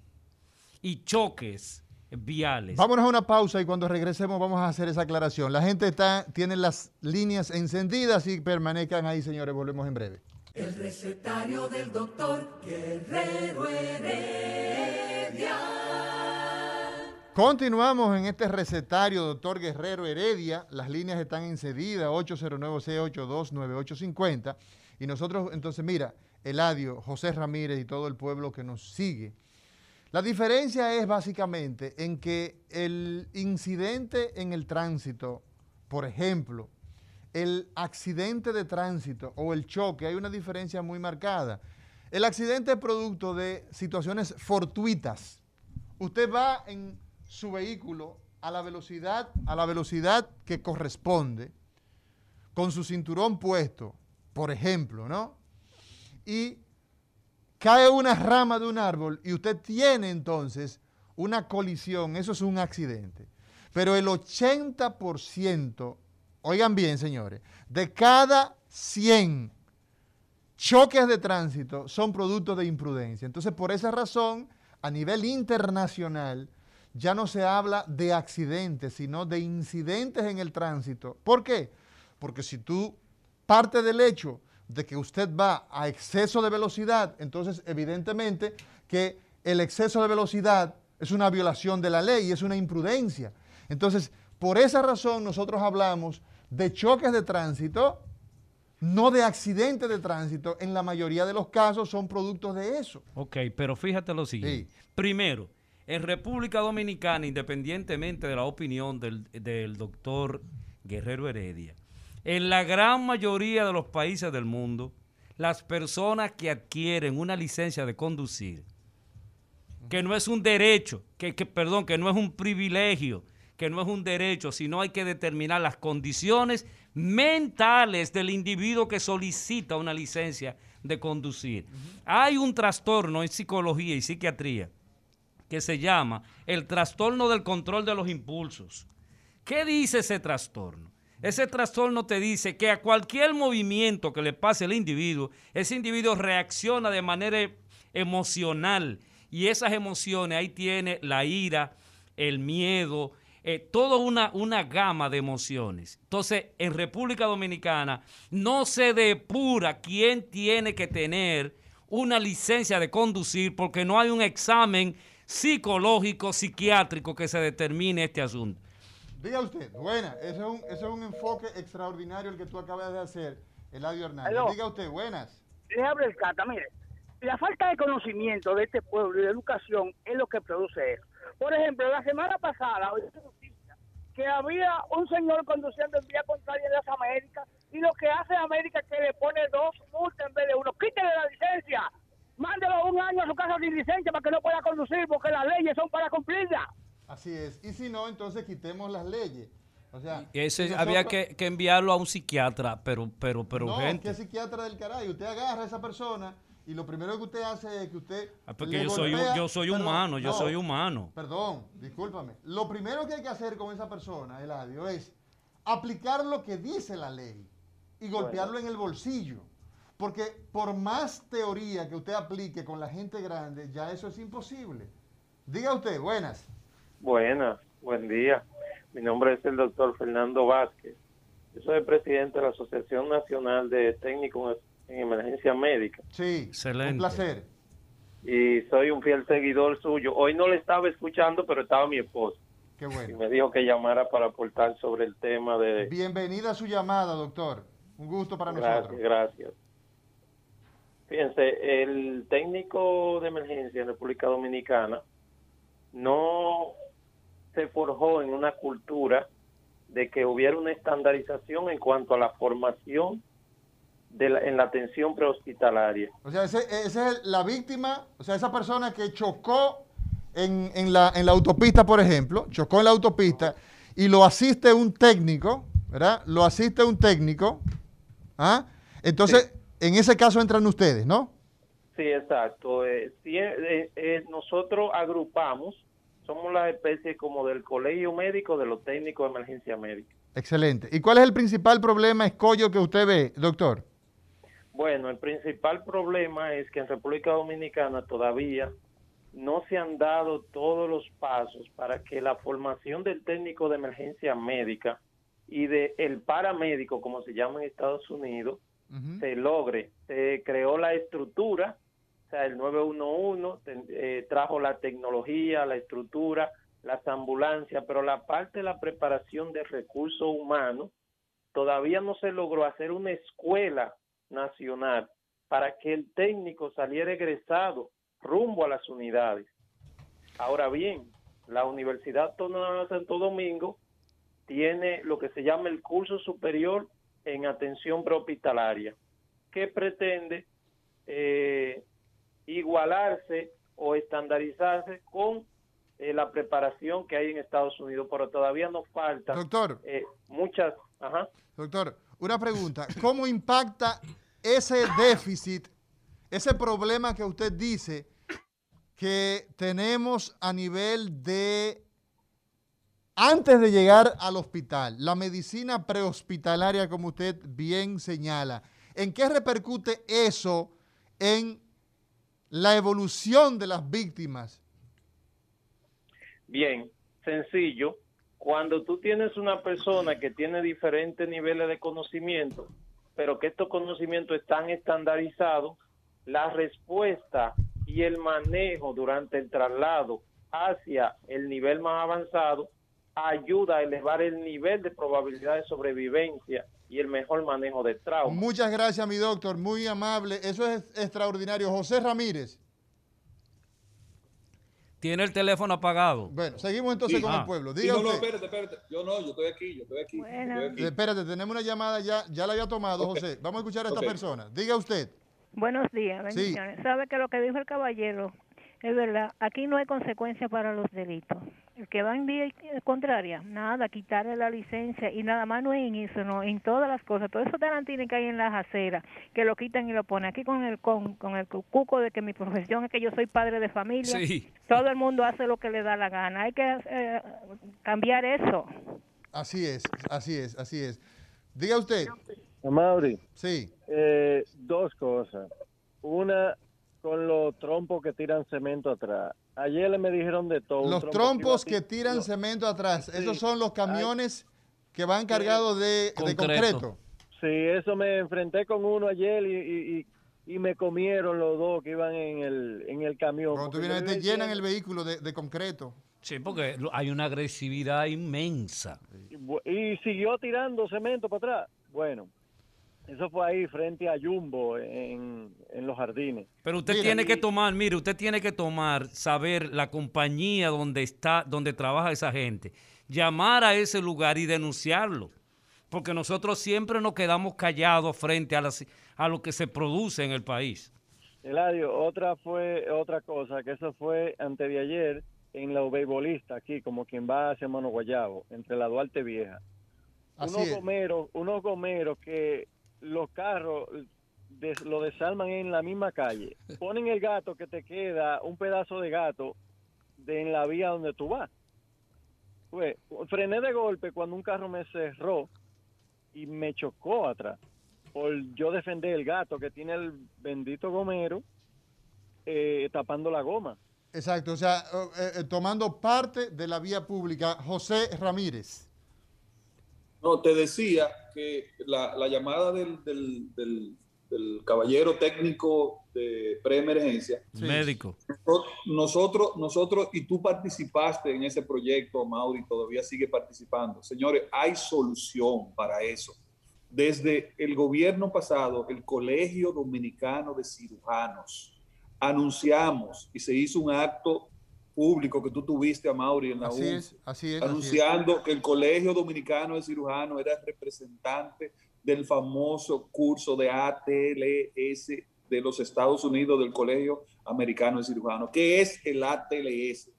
y choques viales. Vámonos a una pausa y cuando regresemos vamos a hacer esa aclaración. La gente está, tiene las líneas encendidas y permanezcan ahí, señores. Volvemos en breve. El recetario del doctor Guerrero Heredia. Continuamos en este recetario, doctor Guerrero Heredia. Las líneas están encendidas, ocho cero nueve, seis ocho dos, nueve ocho cinco cero. Y nosotros, entonces, mira, Eladio, José Ramírez y todo el pueblo que nos sigue. La diferencia es básicamente en que el incidente en el tránsito, por ejemplo, el accidente de tránsito o el choque, hay una diferencia muy marcada. El accidente es producto de situaciones fortuitas. Usted va en su vehículo a la velocidad, a la velocidad que corresponde, con su cinturón puesto, por ejemplo, ¿no? Y cae una rama de un árbol y usted tiene entonces una colisión. Eso es un accidente. Pero el ochenta por ciento, oigan bien, señores, de cada cien choques de tránsito son productos de imprudencia. Entonces, por esa razón, a nivel internacional, ya no se habla de accidentes, sino de incidentes en el tránsito. ¿Por qué? Porque si tú parte del hecho de que usted va a exceso de velocidad, entonces, evidentemente, que el exceso de velocidad es una violación de la ley y es una imprudencia. Entonces, por esa razón, nosotros hablamos de choques de tránsito, no de accidentes de tránsito. En la mayoría de los casos son productos de eso. Ok, pero fíjate lo siguiente. Sí. Primero, en República Dominicana, independientemente de la opinión del, del doctor Guerrero Heredia, en la gran mayoría de los países del mundo, las personas que adquieren una licencia de conducir, que no es un derecho, que, que perdón, que no es un privilegio, que no es un derecho, sino hay que determinar las condiciones mentales del individuo que solicita una licencia de conducir. Uh-huh. Hay un trastorno en psicología y psiquiatría que se llama el trastorno del control de los impulsos. ¿Qué dice ese trastorno? Ese trastorno te dice que a cualquier movimiento que le pase al individuo, ese individuo reacciona de manera emocional, y esas emociones, ahí tiene la ira, el miedo, Eh, toda una, una gama de emociones. Entonces, en República Dominicana no se depura quién tiene que tener una licencia de conducir porque no hay un examen psicológico, psiquiátrico que se determine este asunto. Diga usted, buena, ese es un, ese es un enfoque extraordinario el que tú acabas de hacer, Eladio Hernández. Hello. Diga usted, buenas. Les abre el cata, mire, la falta de conocimiento de este pueblo y de educación es lo que produce eso. Por ejemplo, la semana pasada, hoy se noticia que había un señor conduciendo en vía contraria en las Américas, y lo que hace América es que le pone dos multas en vez de uno. Quítele la licencia, mándelo un año a su casa sin licencia para que no pueda conducir, porque las leyes son para cumplirlas. Así es, y si no, entonces quitemos las leyes. O sea, ese nosotros, había que, que enviarlo a un psiquiatra, pero, pero, pero no, urgente. No, ¿qué psiquiatra del caray? Usted agarra a esa persona y lo primero que usted hace es que usted... Ah, porque yo, golpea, soy, yo soy humano, perdón, yo no, soy humano. Perdón, discúlpame. Lo primero que hay que hacer con esa persona, Eladio, es aplicar lo que dice la ley y golpearlo bueno. en el bolsillo. Porque por más teoría que usted aplique con la gente grande, ya eso es imposible. Diga usted, buenas. Buenas, buen día. Mi nombre es el doctor Fernando Vázquez. Yo soy el presidente de la Asociación Nacional de Técnicos en Emergencia Médica. Sí, excelente. Un placer. Y soy un fiel seguidor suyo. Hoy no le estaba escuchando, pero estaba mi esposa. Qué bueno. Y me dijo que llamara para aportar sobre el tema de... Bienvenida a su llamada, doctor. Un gusto para gracias, nosotros. Gracias, gracias. Fíjense, el técnico de emergencia en República Dominicana no se forjó en una cultura de que hubiera una estandarización en cuanto a la formación de la, en la atención prehospitalaria. O sea, ese, ese es la víctima, o sea, esa persona que chocó en, en, la, en la autopista, por ejemplo, chocó en la autopista y lo asiste un técnico, ¿verdad? Lo asiste un técnico, ¿ah? Entonces, sí, en ese caso entran ustedes, ¿no? Sí, exacto. Eh, sí, eh, eh, nosotros agrupamos, somos las especies como del colegio médico, de los técnicos de emergencia médica. Excelente. ¿Y cuál es el principal problema, escollo, que usted ve, doctor? Bueno, el principal problema es que en República Dominicana todavía no se han dado todos los pasos para que la formación del técnico de emergencia médica y del paramédico, como se llama en Estados Unidos, uh-huh, se logre. Se creó la estructura, o sea, el nueve uno uno eh, trajo la tecnología, la estructura, las ambulancias, pero la parte de la preparación de recursos humanos todavía no se logró hacer una escuela nacional para que el técnico saliera egresado rumbo a las unidades. Ahora bien, la Universidad Autónoma de Santo Domingo tiene lo que se llama el curso superior en atención prehospitalaria, que pretende eh, igualarse o estandarizarse con eh, la preparación que hay en Estados Unidos, pero todavía nos falta, doctor, eh, muchas... Ajá. Doctor, una pregunta, ¿cómo impacta ese déficit, ese problema que usted dice que tenemos a nivel de... Antes de llegar al hospital, la medicina prehospitalaria, como usted bien señala, ¿en qué repercute eso en la evolución de las víctimas? Bien, sencillo. Cuando tú tienes una persona que tiene diferentes niveles de conocimiento, pero que estos conocimientos están estandarizados, la respuesta y el manejo durante el traslado hacia el nivel más avanzado ayuda a elevar el nivel de probabilidad de sobrevivencia y el mejor manejo de trauma. Muchas gracias, mi doctor, muy amable. Eso es extraordinario. José Ramírez. Tiene el teléfono apagado. Bueno, seguimos entonces sí, con ah. el pueblo. Diga sí, no, usted. no, espérate, espérate. Yo no, yo estoy aquí, yo estoy aquí. Bueno. Yo estoy aquí. Espérate, tenemos una llamada ya, ya la había tomado, okay. José. Vamos a escuchar a esta okay. persona. Diga usted. Buenos días, bendiciones. Sí. Sabe que lo que dijo el caballero es verdad. Aquí no hay consecuencia para los delitos. El que va en vía contraria, nada, quitarle la licencia y nada más, no es en eso, no, en todas las cosas, todos esos tarantines que hay en las aceras, que lo quitan y lo ponen aquí con el con, con el cuco de que mi profesión es que yo soy padre de familia, sí, todo el mundo hace lo que le da la gana, hay que eh, cambiar eso. Así es, así es, así es. Diga usted. Amaury, sí. Eh, dos cosas. Una, con los trompos que tiran cemento atrás. Ayer le me dijeron de todo. Los trompo trompos que tiran no. cemento atrás. Sí. Esos son los camiones Ay. que van cargados de, de concreto. Sí, eso me enfrenté con uno ayer y, y, y me comieron los dos que iban en el, en el camión. Cuando tú vienes, te llenan el vehículo de, de concreto. Sí, porque hay una agresividad inmensa. Y, y siguió tirando cemento para atrás. Bueno. Eso fue ahí frente a Jumbo en, en los jardines. Pero usted mira, tiene que tomar, mire, usted tiene que tomar, saber la compañía donde está, donde trabaja esa gente, llamar a ese lugar y denunciarlo, porque nosotros siempre nos quedamos callados frente a, las, a lo que se produce en el país. Eladio, otra fue otra cosa, que eso fue antes de ayer en la Obeibolista, aquí, como quien va hacia Mano Guayabo, entre la Duarte Vieja. Así unos es. gomeros, unos gomeros que los carros des, lo desarman en la misma calle. Ponen el gato que te queda, un pedazo de gato, de en la vía donde tú vas. Pues, frené de golpe cuando un carro me cerró y me chocó atrás. Por yo defender el gato que tiene el bendito gomero eh, tapando la goma. Exacto, o sea, eh, eh, tomando parte de la vía pública. José Ramírez. No, te decía que la, la llamada del, del, del, del caballero técnico de preemergencia. Sí. Médico. Nosotros, nosotros, y tú participaste en ese proyecto, Mauri, todavía sigue participando. Señores, hay solución para eso. Desde el gobierno pasado, el Colegio Dominicano de Cirujanos, anunciamos y se hizo un acto público que tú tuviste, Amaury, en la así U N S S, es, así es, anunciando así es. que el Colegio Dominicano de Cirujanos era representante del famoso curso de A T L S de los Estados Unidos, del Colegio Americano de Cirujanos, que es el A T L S.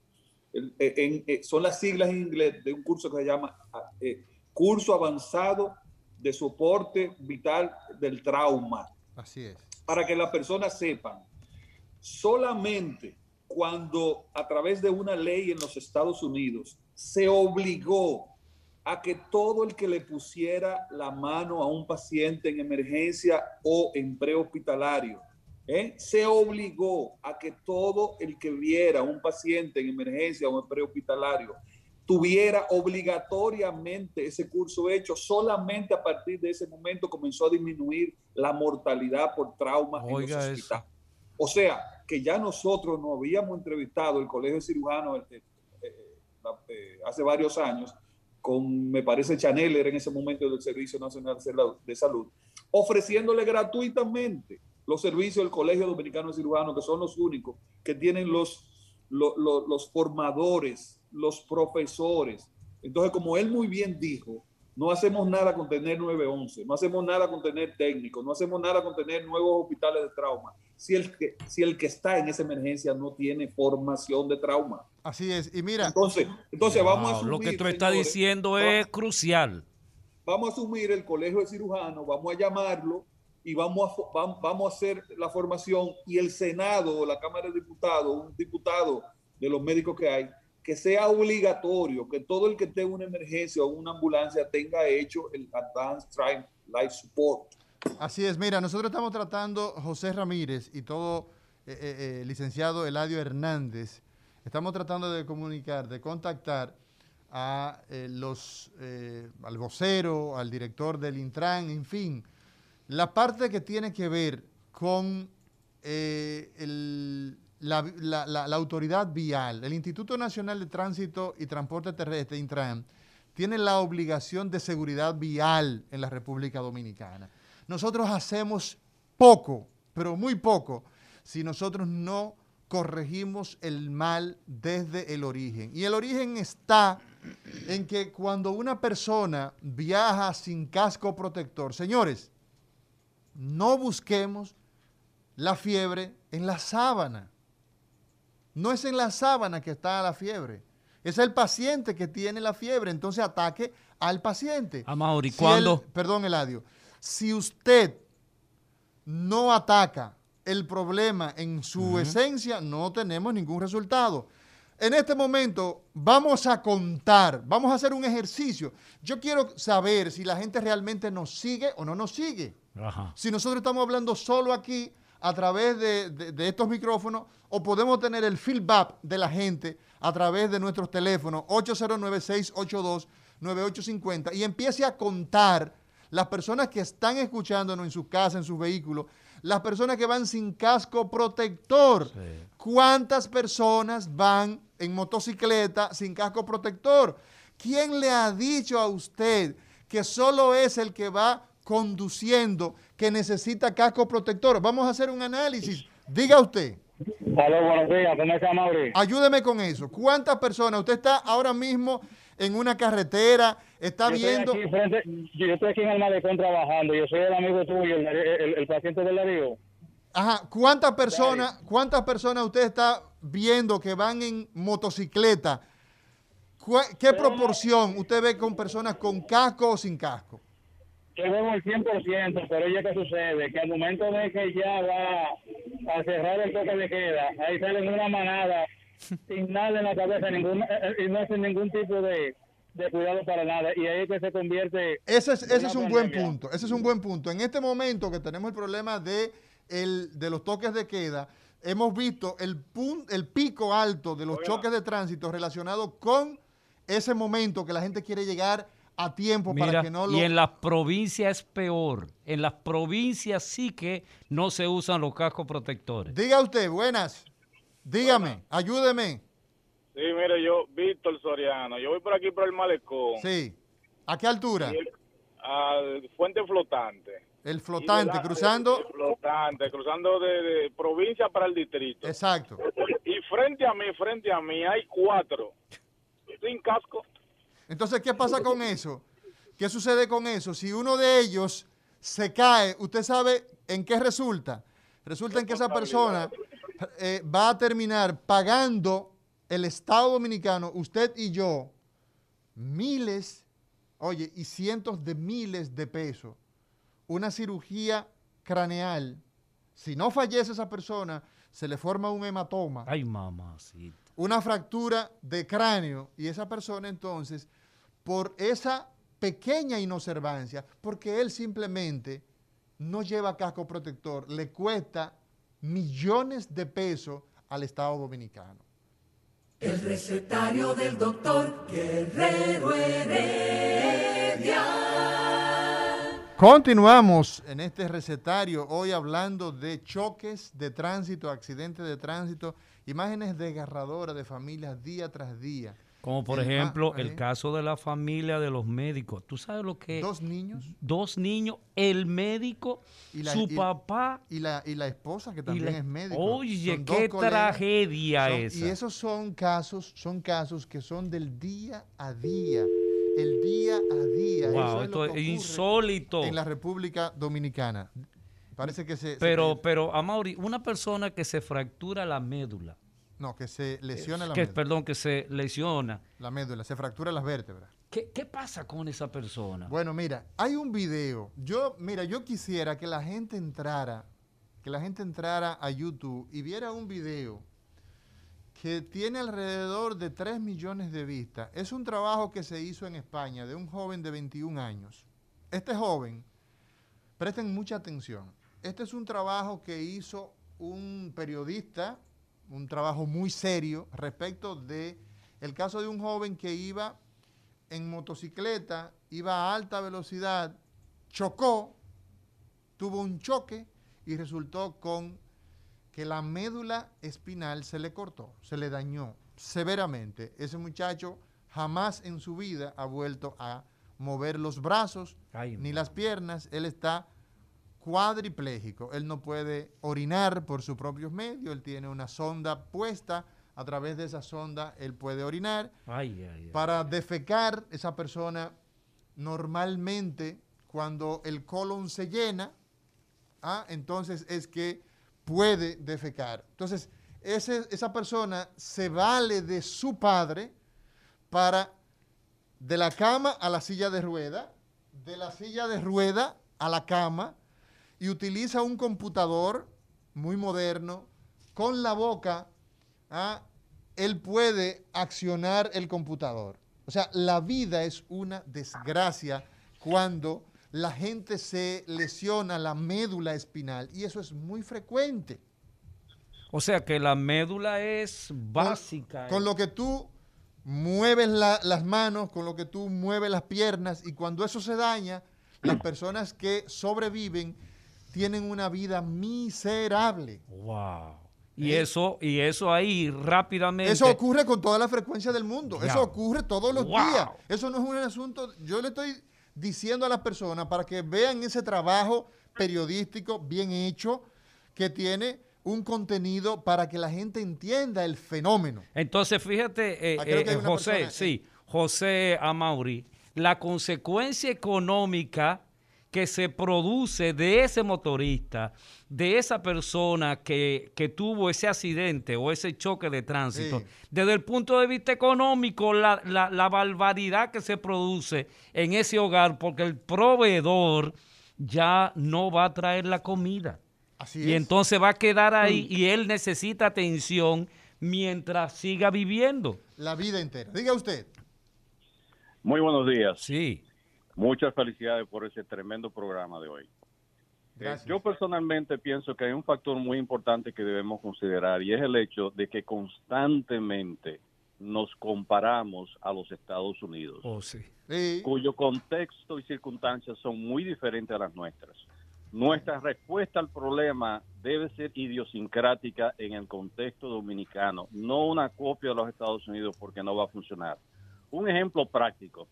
en, en, son las siglas en inglés de un curso que se llama eh, Curso Avanzado de Soporte Vital del Trauma. Así es. Para que las personas sepan, solamente cuando a través de una ley en los Estados Unidos se obligó a que todo el que le pusiera la mano a un paciente en emergencia o en prehospitalario, ¿eh? se obligó a que todo el que viera a un paciente en emergencia o en prehospitalario tuviera obligatoriamente ese curso hecho. Solamente a partir de ese momento comenzó a disminuir la mortalidad por traumas en los hospitales. O sea, que ya nosotros nos habíamos entrevistado, el Colegio de Cirujanos, eh, eh, eh, hace varios años, con, me parece, Chanel era en ese momento del Servicio Nacional de Salud, ofreciéndole gratuitamente los servicios del Colegio Dominicano de Cirujanos, que son los únicos que tienen los, los, los, los formadores, los profesores. Entonces, como él muy bien dijo, no hacemos nada con tener nueve once, no hacemos nada con tener técnicos, no hacemos nada con tener nuevos hospitales de trauma, si el que, si el que está en esa emergencia no tiene formación de trauma. Así es, y mira... Entonces, entonces wow, vamos a asumir... Lo que tú estás señores, diciendo es vamos, crucial. Vamos a asumir el Colegio de Cirujanos, vamos a llamarlo y vamos a, vamos a hacer la formación, y el Senado o la Cámara de Diputados, un diputado de los médicos que hay, que sea obligatorio, que todo el que tenga una emergencia o una ambulancia tenga hecho el Advanced Trauma Life Support. Así es, mira, nosotros estamos tratando, José Ramírez y todo, eh, eh, eh, licenciado Eladio Hernández, estamos tratando de comunicar, de contactar a, eh, los, eh, al vocero, al director del Intran, en fin, la parte que tiene que ver con eh, el... La, la, la, la autoridad vial, el Instituto Nacional de Tránsito y Transporte Terrestre, Intran, tiene la obligación de seguridad vial en la República Dominicana. Nosotros hacemos poco, pero muy poco, si nosotros no corregimos el mal desde el origen. Y el origen está en que cuando una persona viaja sin casco protector, señores, no busquemos la fiebre en la sábana. No es en la sábana que está la fiebre, es el paciente que tiene la fiebre, entonces ataque al paciente. Amaury, si ¿cuándo? Él, perdón, Eladio, si usted no ataca el problema en su uh-huh. esencia, no tenemos ningún resultado. En este momento vamos a contar, vamos a hacer un ejercicio. Yo quiero saber si la gente realmente nos sigue o no nos sigue. Ajá. Si nosotros estamos hablando solo aquí, a través de, de, de estos micrófonos, o podemos tener el feedback de la gente a través de nuestros teléfonos ocho cero nueve, seis ocho dos, nueve ocho cinco cero y empiece a contar las personas que están escuchándonos en sus casas, en sus vehículos, las personas que van sin casco protector. Sí. ¿Cuántas personas van en motocicleta sin casco protector? ¿Quién le ha dicho a usted que solo es el que va conduciendo que necesita casco protector? Vamos a hacer un análisis. Diga usted. Hola, buenos días. ¿Cómo está, Mauri? Ayúdeme con eso. ¿Cuántas personas? Usted está ahora mismo en una carretera, está yo viendo... Estoy frente, yo estoy aquí en el malecón trabajando. Yo soy el amigo tuyo, el, el, el paciente del Darío. Ajá. ¿Cuántas personas, cuántas personas usted está viendo que van en motocicleta? ¿Qué proporción usted ve con personas con casco o sin casco? Yo veo el cien por ciento, pero ya que sucede, que al momento de que ya va a cerrar el toque de queda, ahí salen una manada sin nada en la cabeza, ninguna, y no hacen ningún tipo de, de cuidado para nada, y ahí es que se convierte... Ese es, ese es un buen punto, ese es un buen punto. En este momento que tenemos el problema de, el, de los toques de queda, hemos visto el, pun, el pico alto de los Oiga. choques de tránsito relacionado con ese momento que la gente quiere llegar a tiempo. Mira, para que no lo... Y en las provincias es peor. En las provincias sí que no se usan los cascos protectores. Diga usted, buenas. Dígame, buenas. Ayúdeme. Sí, mire, yo, Víctor Soriano, yo voy por aquí por el malecón. Sí. ¿A qué altura? El, al Fuente Flotante. El Flotante, la, cruzando... El Flotante, cruzando de, de provincia para el distrito. Exacto. Y frente a mí, frente a mí, hay cuatro sin casco. Entonces, ¿qué pasa con eso? ¿Qué sucede con eso? Si uno de ellos se cae, ¿usted sabe en qué resulta? Resulta en que esa persona eh, va a terminar pagando el Estado Dominicano, usted y yo, miles, oye, y cientos de miles de pesos, una cirugía craneal. Si no fallece esa persona, se le forma un hematoma. Ay, mamacita. Una fractura de cráneo. Y esa persona, entonces, por esa pequeña inobservancia, porque él simplemente no lleva casco protector, le cuesta millones de pesos al Estado Dominicano. El recetario del doctor Guerrero Heredia. Continuamos en este recetario hoy hablando de choques de tránsito, accidentes de tránsito, imágenes desgarradoras de familias día tras día. Como por el, ejemplo, ah, el eh. caso de la familia de los médicos. ¿Tú sabes lo que es? ¿Dos niños? Dos niños, el médico, y la, su y, papá. Y la, y la esposa, que también la, es médico. Oye, son qué tragedia son, esa. Y esos son casos, son casos que son del día a día. El día a día. Wow, eso es esto lo que es insólito. En la República Dominicana. Parece que se... Pero, se... pero Amaury, una persona que se fractura la médula. No, que se lesiona la que, médula. Perdón, que se lesiona. La médula, se fractura las vértebras. ¿Qué, ¿Qué pasa con esa persona? Bueno, mira, hay un video. Yo, mira, yo quisiera que la gente entrara, que la gente entrara a YouTube y viera un video que tiene alrededor de tres millones de vistas. Es un trabajo que se hizo en España de un joven de veintiún años. Este joven, presten mucha atención, este es un trabajo que hizo un periodista, un trabajo muy serio respecto de el caso de un joven que iba en motocicleta, iba a alta velocidad, chocó, tuvo un choque y resultó con que la médula espinal se le cortó, se le dañó severamente. Ese muchacho jamás en su vida ha vuelto a mover los brazos Ay, ni las piernas, él está cuadripléjico, él no puede orinar por sus propios medios, él tiene una sonda puesta, a través de esa sonda él puede orinar. Ay, ay, ay, para ay. defecar, esa persona normalmente cuando el colon se llena, ¿ah? entonces es que puede defecar. Entonces ese, esa persona se vale de su padre para de la cama a la silla de rueda, de la silla de rueda a la cama, y utiliza un computador muy moderno, con la boca, ¿ah? él puede accionar el computador. O sea, la vida es una desgracia cuando la gente se lesiona la médula espinal, y eso es muy frecuente. O sea, que la médula es básica. Con, eh. con lo que tú mueves la, las manos, con lo que tú mueves las piernas, y cuando eso se daña, las personas que sobreviven tienen una vida miserable. Wow. Y ¿Eh? eso, y eso ahí rápidamente. Eso ocurre con toda la frecuencia del mundo. Wow. Eso ocurre todos los wow. días. Eso no es un asunto. Yo le estoy diciendo a las personas para que vean ese trabajo periodístico bien hecho que tiene un contenido para que la gente entienda el fenómeno. Entonces, fíjate, eh, eh, José, persona, sí, eh, José Amaury, la consecuencia económica que se produce de ese motorista, de esa persona que, que tuvo ese accidente o ese choque de tránsito, sí. desde el punto de vista económico, la, la, la barbaridad que se produce en ese hogar, porque el proveedor ya no va a traer la comida. Así y es. Entonces va a quedar ahí y él necesita atención mientras siga viviendo. La vida entera. Diga usted. Muy buenos días. Sí. Muchas felicidades por ese tremendo programa de hoy. Eh, yo personalmente pienso que hay un factor muy importante que debemos considerar y es el hecho de que constantemente nos comparamos a los Estados Unidos, oh, sí. Sí. cuyo contexto y circunstancias son muy diferentes a las nuestras. Nuestra respuesta al problema debe ser idiosincrática en el contexto dominicano, no una copia de los Estados Unidos porque no va a funcionar. Un ejemplo práctico.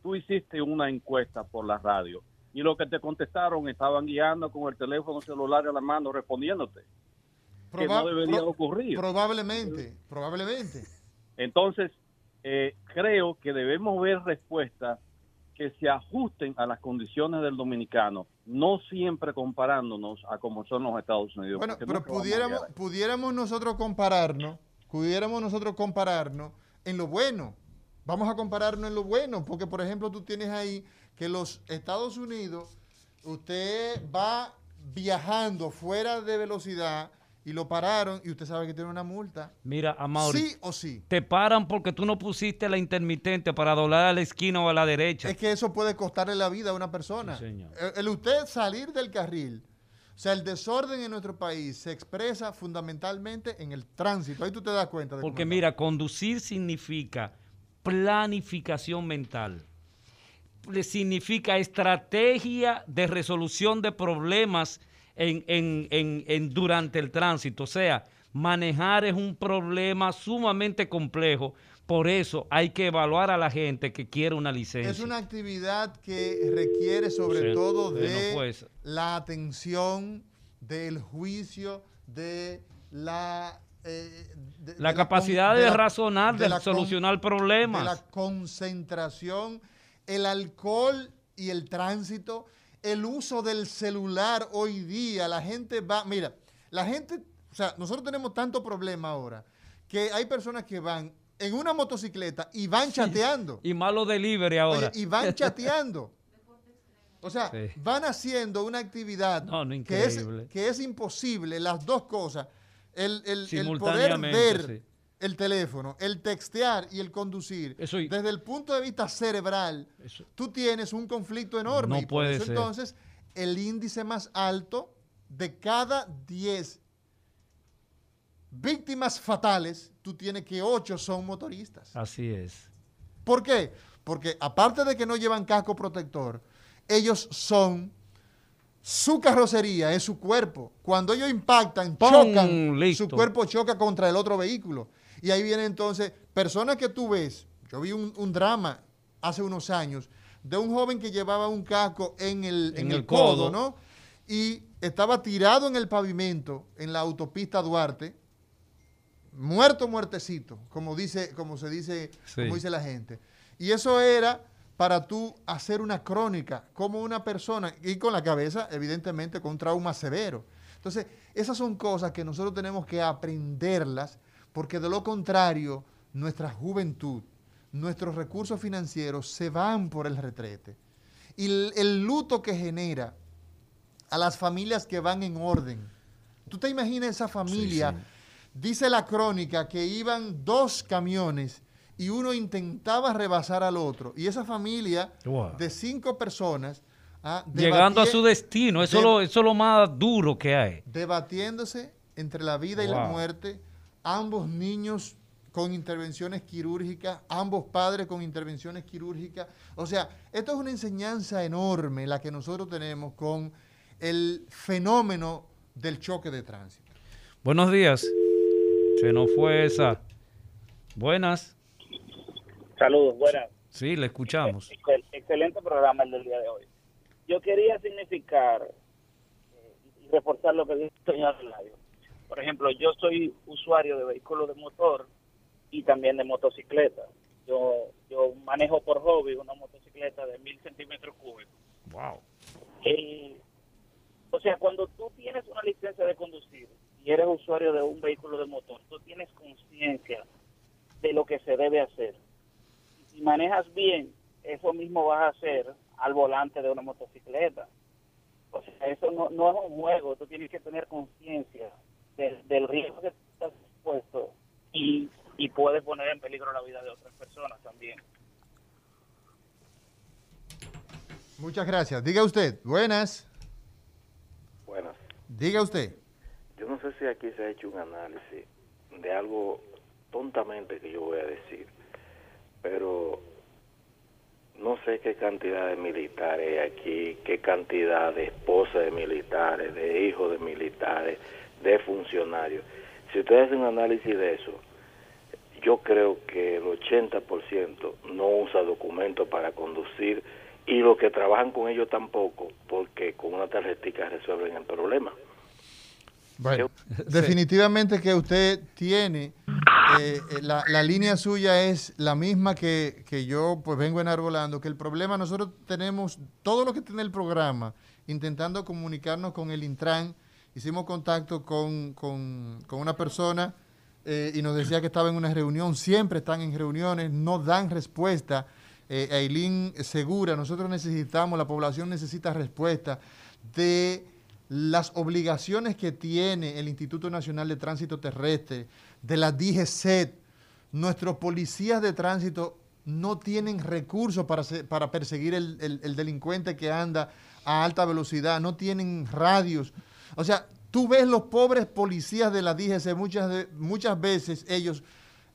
Tú hiciste una encuesta por la radio y lo que te contestaron estaban guiando con el teléfono celular a la mano respondiéndote. Proba- que no debería pro- ocurrir. Probablemente, probablemente. Entonces, eh, creo que debemos ver respuestas que se ajusten a las condiciones del dominicano, no siempre comparándonos a como son los Estados Unidos. Bueno, pero pudiéramos, pudiéramos nosotros compararnos pudiéramos nosotros compararnos en lo bueno. Vamos a compararnos en lo bueno, porque por ejemplo tú tienes ahí que los Estados Unidos, usted va viajando fuera de velocidad y lo pararon y usted sabe que tiene una multa. Mira, Amaury, sí o sí. Te paran porque tú no pusiste la intermitente para doblar a la esquina o a la derecha. Es que eso puede costarle la vida a una persona. Sí, señor. El, el usted salir del carril. O sea, el desorden en nuestro país se expresa fundamentalmente en el tránsito. Ahí tú te das cuenta. De Porque cómo mira, conducir significa planificación mental. Significa estrategia de resolución de problemas en, en, en, en, durante el tránsito. O sea, manejar es un problema sumamente complejo. Por eso hay que evaluar a la gente que quiere una licencia. Es una actividad que requiere sobre sí, todo de... No, pues, la atención, del juicio, de la... Eh, de, la de capacidad la con, de, de la, razonar, de, de la solucionar con, problemas. De la concentración, el alcohol y el tránsito, el uso del celular hoy día. La gente va... Mira, la gente... O sea, nosotros tenemos tanto problema ahora que hay personas que van en una motocicleta y van chateando. Sí, y malo delivery ahora. Oye, y van chateando. O sea, sí, van haciendo una actividad no, no, que, es, que es imposible, las dos cosas, el, el, el poder ver sí, el teléfono, el textear y el conducir. Eso y, desde el punto de vista cerebral, eso, tú tienes un conflicto enorme. No y por puede eso ser. Entonces, el índice más alto de cada diez víctimas fatales, tú tienes que ocho son motoristas. Así es. ¿Por qué? Porque aparte de que no llevan casco protector, ellos son, su carrocería es su cuerpo. Cuando ellos impactan, ¡pum! Chocan, listo, su cuerpo choca contra el otro vehículo. Y ahí vienen entonces personas que tú ves. Yo vi un, un drama hace unos años de un joven que llevaba un casco en el, en en el, el codo, codo, ¿no? Y estaba tirado en el pavimento, en la autopista Duarte, muerto, muertecito, como dice, como se dice, sí, como dice la gente. Y eso era para tú hacer una crónica, como una persona, y con la cabeza, evidentemente, con trauma severo. Entonces, esas son cosas que nosotros tenemos que aprenderlas, porque de lo contrario, nuestra juventud, nuestros recursos financieros se van por el retrete. Y el, el luto que genera a las familias que van en orden. ¿Tú te imaginas esa familia? Sí, sí. Dice la crónica que iban dos camiones y uno intentaba rebasar al otro. Y esa familia wow, de cinco personas... Ah, llegando a su destino, eso, de, lo, eso es lo más duro que hay. Debatiéndose entre la vida wow, y la muerte, ambos niños con intervenciones quirúrgicas, ambos padres con intervenciones quirúrgicas. O sea, esto es una enseñanza enorme la que nosotros tenemos con el fenómeno del choque de tránsito. Buenos días. Se nos fue esa. Buenas. Saludos, buenas. Sí, le escuchamos. Excel, excelente programa el del día de hoy. Yo quería significar eh, y reforzar lo que dice el señor Eladio. Por ejemplo, yo soy usuario de vehículos de motor y también de motocicleta. Yo yo manejo por hobby una motocicleta de mil centímetros cúbicos. Wow. Eh, o sea, cuando tú tienes una licencia de conducir y eres usuario de un vehículo de motor, tú tienes conciencia de lo que se debe hacer. Si manejas bien, eso mismo vas a hacer al volante de una motocicleta. O sea, eso no, no es un juego. Tú tienes que tener conciencia de, del riesgo que estás expuesto y, y puedes poner en peligro la vida de otras personas también. Muchas gracias. Diga usted. Buenas. Buenas. Diga usted. Yo no sé si aquí se ha hecho un análisis de algo tontamente que yo voy a decir, pero no sé qué cantidad de militares hay aquí, qué cantidad de esposas de militares, de hijos de militares, de funcionarios. Si ustedes hacen un análisis de eso, yo creo que el ochenta por ciento no usa documentos para conducir y los que trabajan con ellos tampoco, porque con una tarjetita resuelven el problema. Bueno, yo, definitivamente sí, que usted tiene... Eh, eh, la, la línea suya es la misma que, que yo pues vengo enarbolando, que el problema nosotros tenemos, todo lo que tiene el programa, intentando comunicarnos con el Intran, hicimos contacto con, con, con una persona eh, y nos decía que estaba en una reunión, siempre están en reuniones, no dan respuesta. Eh, Ailín Segura, nosotros necesitamos, la población necesita respuesta de las obligaciones que tiene el Instituto Nacional de Tránsito Terrestre, de la D G C E T. Nuestros policías de tránsito no tienen recursos para, ser, para perseguir el, el, el delincuente que anda a alta velocidad, no tienen radios. O sea, tú ves los pobres policías de la D G C E T, muchas, de, muchas veces ellos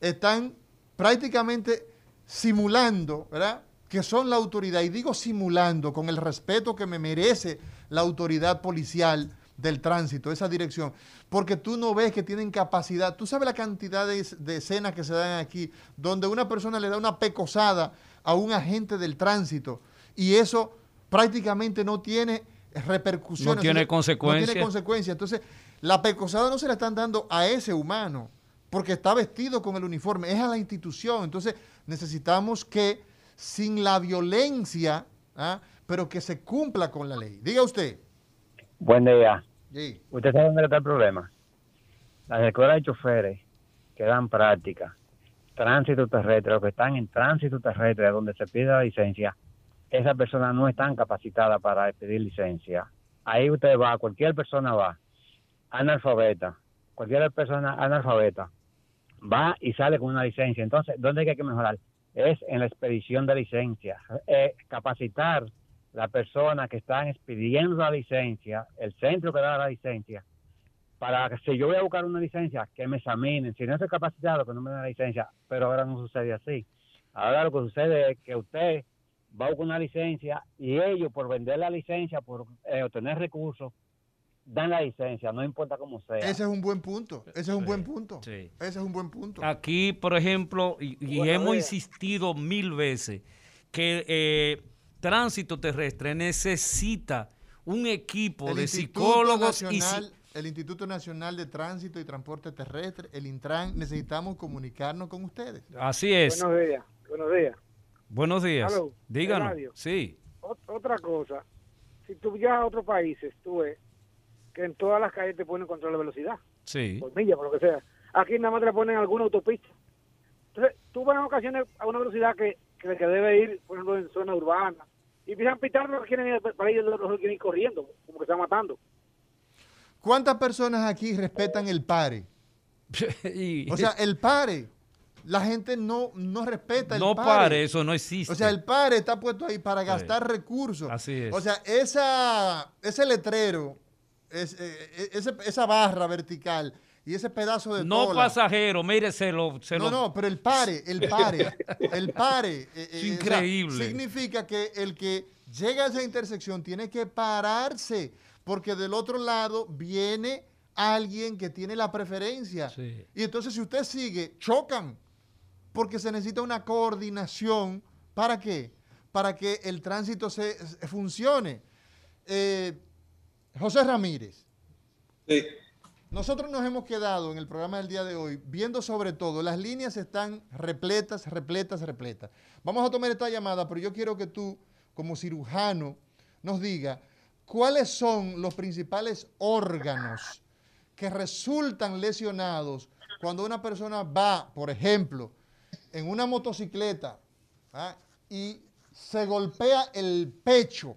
están prácticamente simulando, ¿verdad?, que son la autoridad, y digo simulando con el respeto que me merece la autoridad policial del tránsito, esa dirección, porque tú no ves que tienen capacidad. Tú sabes la cantidad de, de escenas que se dan aquí, donde una persona le da una pecosada a un agente del tránsito, y eso prácticamente no tiene repercusiones. No tiene consecuencias. No tiene consecuencias. Entonces, la pecosada no se la están dando a ese humano, porque está vestido con el uniforme, es a la institución. Entonces, necesitamos que, sin la violencia, ¿ah?, pero que se cumpla con la ley. Diga usted. Buen día. Sí. ¿Usted sabe dónde está el problema? Las escuelas de choferes que dan práctica, tránsito terrestre, los que están en tránsito terrestre, donde se pide la licencia, esas personas no están capacitadas para pedir licencia. Ahí usted va, cualquier persona va, analfabeta, cualquier persona analfabeta, va y sale con una licencia. Entonces, ¿dónde hay que mejorar? Es en la expedición de licencias. Eh, capacitar la persona que están expidiendo la licencia, el centro que da la licencia, para que si yo voy a buscar una licencia, que me examinen. Si no estoy capacitado, que no me den la licencia. Pero ahora no sucede así. Ahora lo que sucede es que usted va a buscar una licencia y ellos, por vender la licencia, por eh, obtener recursos, dan la licencia, no importa cómo sea. Ese es un buen punto, ese es un sí, buen punto. Sí. Ese es un buen punto. Aquí, por ejemplo, y, y bueno, hemos eh. insistido mil veces que eh, tránsito terrestre necesita un equipo el de Instituto psicólogos Nacional, y el Instituto Nacional de Tránsito y Transporte Terrestre, el Intran, necesitamos comunicarnos con ustedes. Así es. Buenos días. Buenos días. Buenos días. Hello. Díganos. Radio. Sí. Ot otra cosa, si tú viajas a otros países, tú ves que en todas las calles te ponen control de velocidad. Sí. Por milla, por lo que sea. Aquí nada más te la ponen en alguna autopista. Entonces, tú vas en ocasiones a una velocidad que, que, que debe ir, por ejemplo, en zona urbana. Y empiezan a pitar los que quieren ir, para ir, los que quieren ir corriendo, como que están matando. ¿Cuántas personas aquí respetan el pare? O sea, el pare. La gente no, no respeta el pare. No pare, eso no existe. O sea, el pare está puesto ahí para gastar recursos. Así es. O sea, esa, ese letrero, Es, eh, ese, esa barra vertical y ese pedazo de no tola. Pasajero, mire, se lo, se no, lo... no, pero el pare, el pare el pare, eh, es increíble. O sea, significa que el que llega a esa intersección tiene que pararse, porque del otro lado viene alguien que tiene la preferencia, sí. Y entonces si usted sigue, chocan, porque se necesita una coordinación. ¿Para qué? Para que el tránsito se, se funcione. eh José Ramírez, sí. Nosotros nos hemos quedado en el programa del día de hoy viendo sobre todo, las líneas están repletas, repletas, repletas. Vamos a tomar esta llamada, pero yo quiero que tú, como cirujano, nos diga cuáles son los principales órganos que resultan lesionados cuando una persona va, por ejemplo, en una motocicleta, ¿ah?, y se golpea el pecho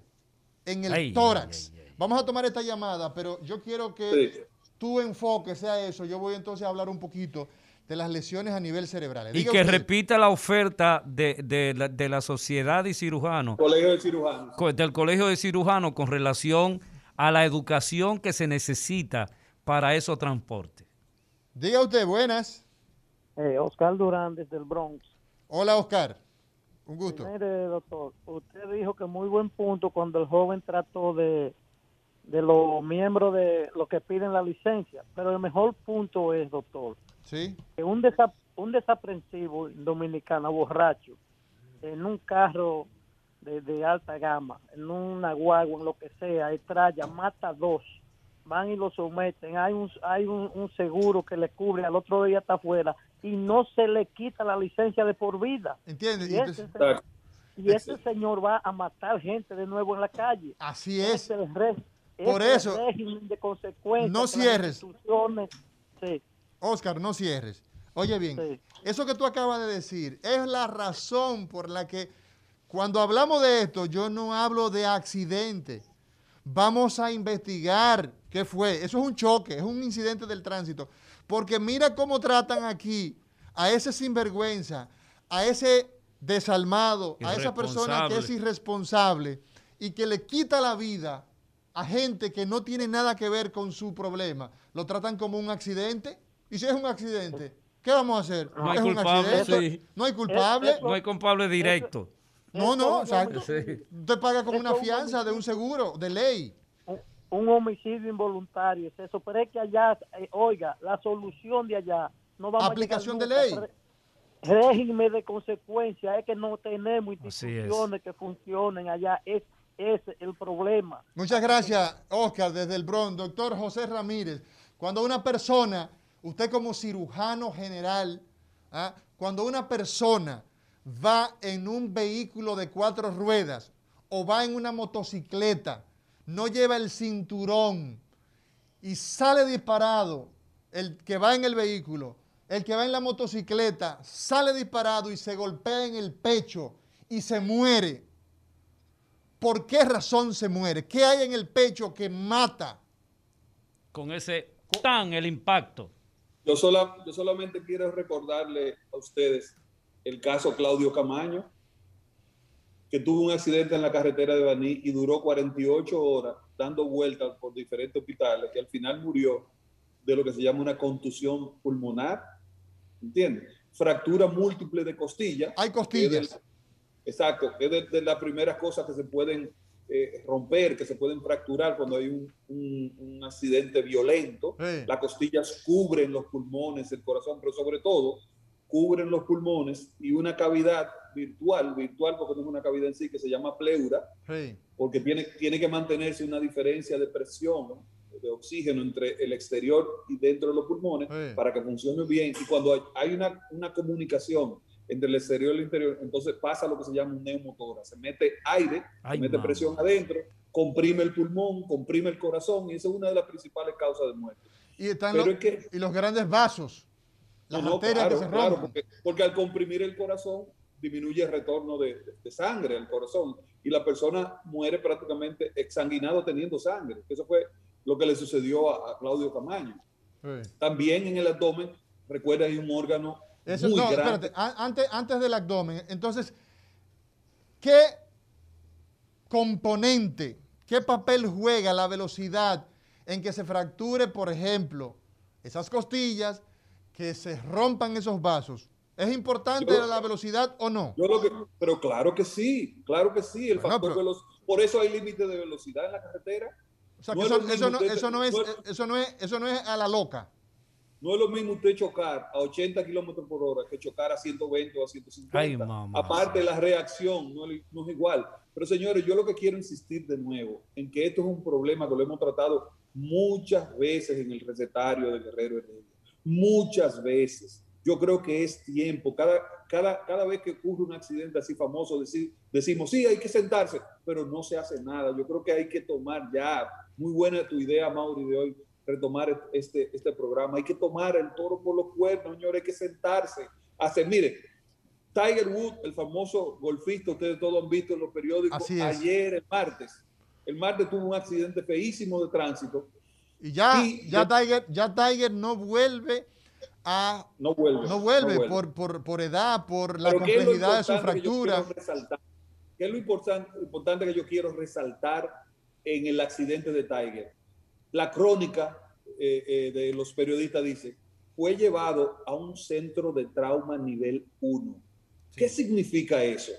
en el ay, tórax. Ay, ay. Vamos a tomar esta llamada, pero yo quiero que sí. tu enfoque sea eso. Yo voy entonces a hablar un poquito de las lesiones a nivel cerebral. Y que usted repita la oferta de, de, de, de la Sociedad de Cirujanos. Colegio de Cirujanos. Co del Colegio de Cirujanos con relación a la educación que se necesita para esos transportes. Diga usted, buenas. Eh, Oscar Durán, desde el Bronx. Hola, Oscar. Un gusto. Sí, mire, doctor, usted dijo que muy buen punto cuando el joven trató de... de los miembros de los que piden la licencia. Pero el mejor punto es, doctor, ¿sí?, que un, desa un desaprensivo dominicano borracho, en un carro de, de alta gama, en una guagua, en lo que sea, estrella, mata dos, van y lo someten. Hay un hay un, un seguro que le cubre, al otro día está afuera, y no se le quita la licencia de por vida. ¿Entiendes? Y ese señor, y ese señor va a matar gente de nuevo en la calle. Así es. Es el resto. Por este eso, de consecuencias, no cierres. Sí. Óscar, no cierres. Oye bien, sí. Eso que tú acabas de decir es la razón por la que cuando hablamos de esto, yo no hablo de accidente. Vamos a investigar qué fue. Eso es un choque, es un incidente del tránsito. Porque mira cómo tratan aquí a ese sinvergüenza, a ese desalmado, a esa persona que es irresponsable y que le quita la vida a gente que no tiene nada que ver con su problema. Lo tratan como un accidente. Y si es un accidente, ¿qué vamos a hacer? No hay culpable. Sí. No hay culpable. No hay culpable directo. No, no, o sea, usted paga como una fianza de un seguro, de ley. Un homicidio involuntario es eso, pero es que allá, eh, oiga, la solución de allá no va a aplicación nunca, de ley. Régimen de consecuencia, es que no tenemos instituciones que funcionen allá, es, es el problema. Muchas gracias, Óscar, desde el Bronx. Doctor José Ramírez, cuando una persona, usted como cirujano general, ¿ah? cuando una persona va en un vehículo de cuatro ruedas o va en una motocicleta, no lleva el cinturón y sale disparado el que va en el vehículo, el que va en la motocicleta sale disparado y se golpea en el pecho y se muere. ¿Por qué razón se muere? ¿Qué hay en el pecho que mata? Con ese tan el impacto. Yo, sola, yo solamente quiero recordarle a ustedes el caso Claudio Caamaño, que tuvo un accidente en la carretera de Baní y duró cuarenta y ocho horas dando vueltas por diferentes hospitales, que al final murió de lo que se llama una contusión pulmonar, ¿entiendes? Fractura múltiple de costilla. Hay costillas. Del, exacto, es de, de las primeras cosas que se pueden eh, romper, que se pueden fracturar cuando hay un, un, un accidente violento. Sí. Las costillas cubren los pulmones, el corazón, pero sobre todo cubren los pulmones y una cavidad virtual, virtual porque no es una cavidad en sí, que se llama pleura, sí. Porque tiene, tiene que mantenerse una diferencia de presión, ¿no? De oxígeno entre el exterior y dentro de los pulmones, sí. Para que funcione bien. Y cuando hay, hay una, una comunicación entre el exterior y el interior, entonces pasa lo que se llama un neumotórax. Se mete aire, Ay, se mete man. presión adentro, comprime el pulmón, comprime el corazón, y esa es una de las principales causas de muerte. Y, están los, es que, y los grandes vasos, las no, arterias claro, que se rompen. Claro, porque, porque al comprimir el corazón, disminuye el retorno de, de, de sangre al corazón y la persona muere prácticamente exsanguinado teniendo sangre. Eso fue lo que le sucedió a, a Claudio Caamaño. Sí. También en el abdomen, recuerda, hay un órgano Eso, muy no, grande. Espérate, antes, antes del abdomen, entonces, ¿qué componente, qué papel juega la velocidad en que se fracture, por ejemplo, esas costillas, que se rompan esos vasos? ¿Es importante yo, la velocidad o no? Yo lo que, pero claro que sí, claro que sí. El bueno, factor pero, veloz, por eso hay límite de velocidad en la carretera. O sea, no que eso, eso, no, eso, no es, no es, eso, no es, eso no es a la loca. No es lo mismo usted chocar a ochenta kilómetros por hora que chocar a ciento veinte o a ciento cincuenta. Ay, mamá. Aparte, la reacción no es, no es igual. Pero señores, yo lo que quiero insistir de nuevo en que esto es un problema que lo hemos tratado muchas veces en el recetario de Guerrero Heredia. Muchas veces. Yo creo que es tiempo. Cada, cada, cada vez que ocurre un accidente así famoso, decir, decimos, sí, hay que sentarse, pero no se hace nada. Yo creo que hay que tomar ya, muy buena tu idea, Mauri, de hoy, retomar este, este programa. Hay que tomar el toro por los cuernos, señores, hay que sentarse. Hacer, mire, Tiger Woods, el famoso golfista, ustedes todos han visto en los periódicos, ayer, el martes. El martes tuvo un accidente feísimo de tránsito. Y ya, y, ya, ya, Tiger, ya Tiger no vuelve... A, no vuelve, no vuelve, no vuelve. Por, por, por edad, por la complejidad de su fractura. ¿Qué es lo importante, importante que yo quiero resaltar en el accidente de Tiger? La crónica eh, eh, de los periodistas dice, fue llevado a un centro de trauma nivel uno. Sí. ¿Qué significa eso?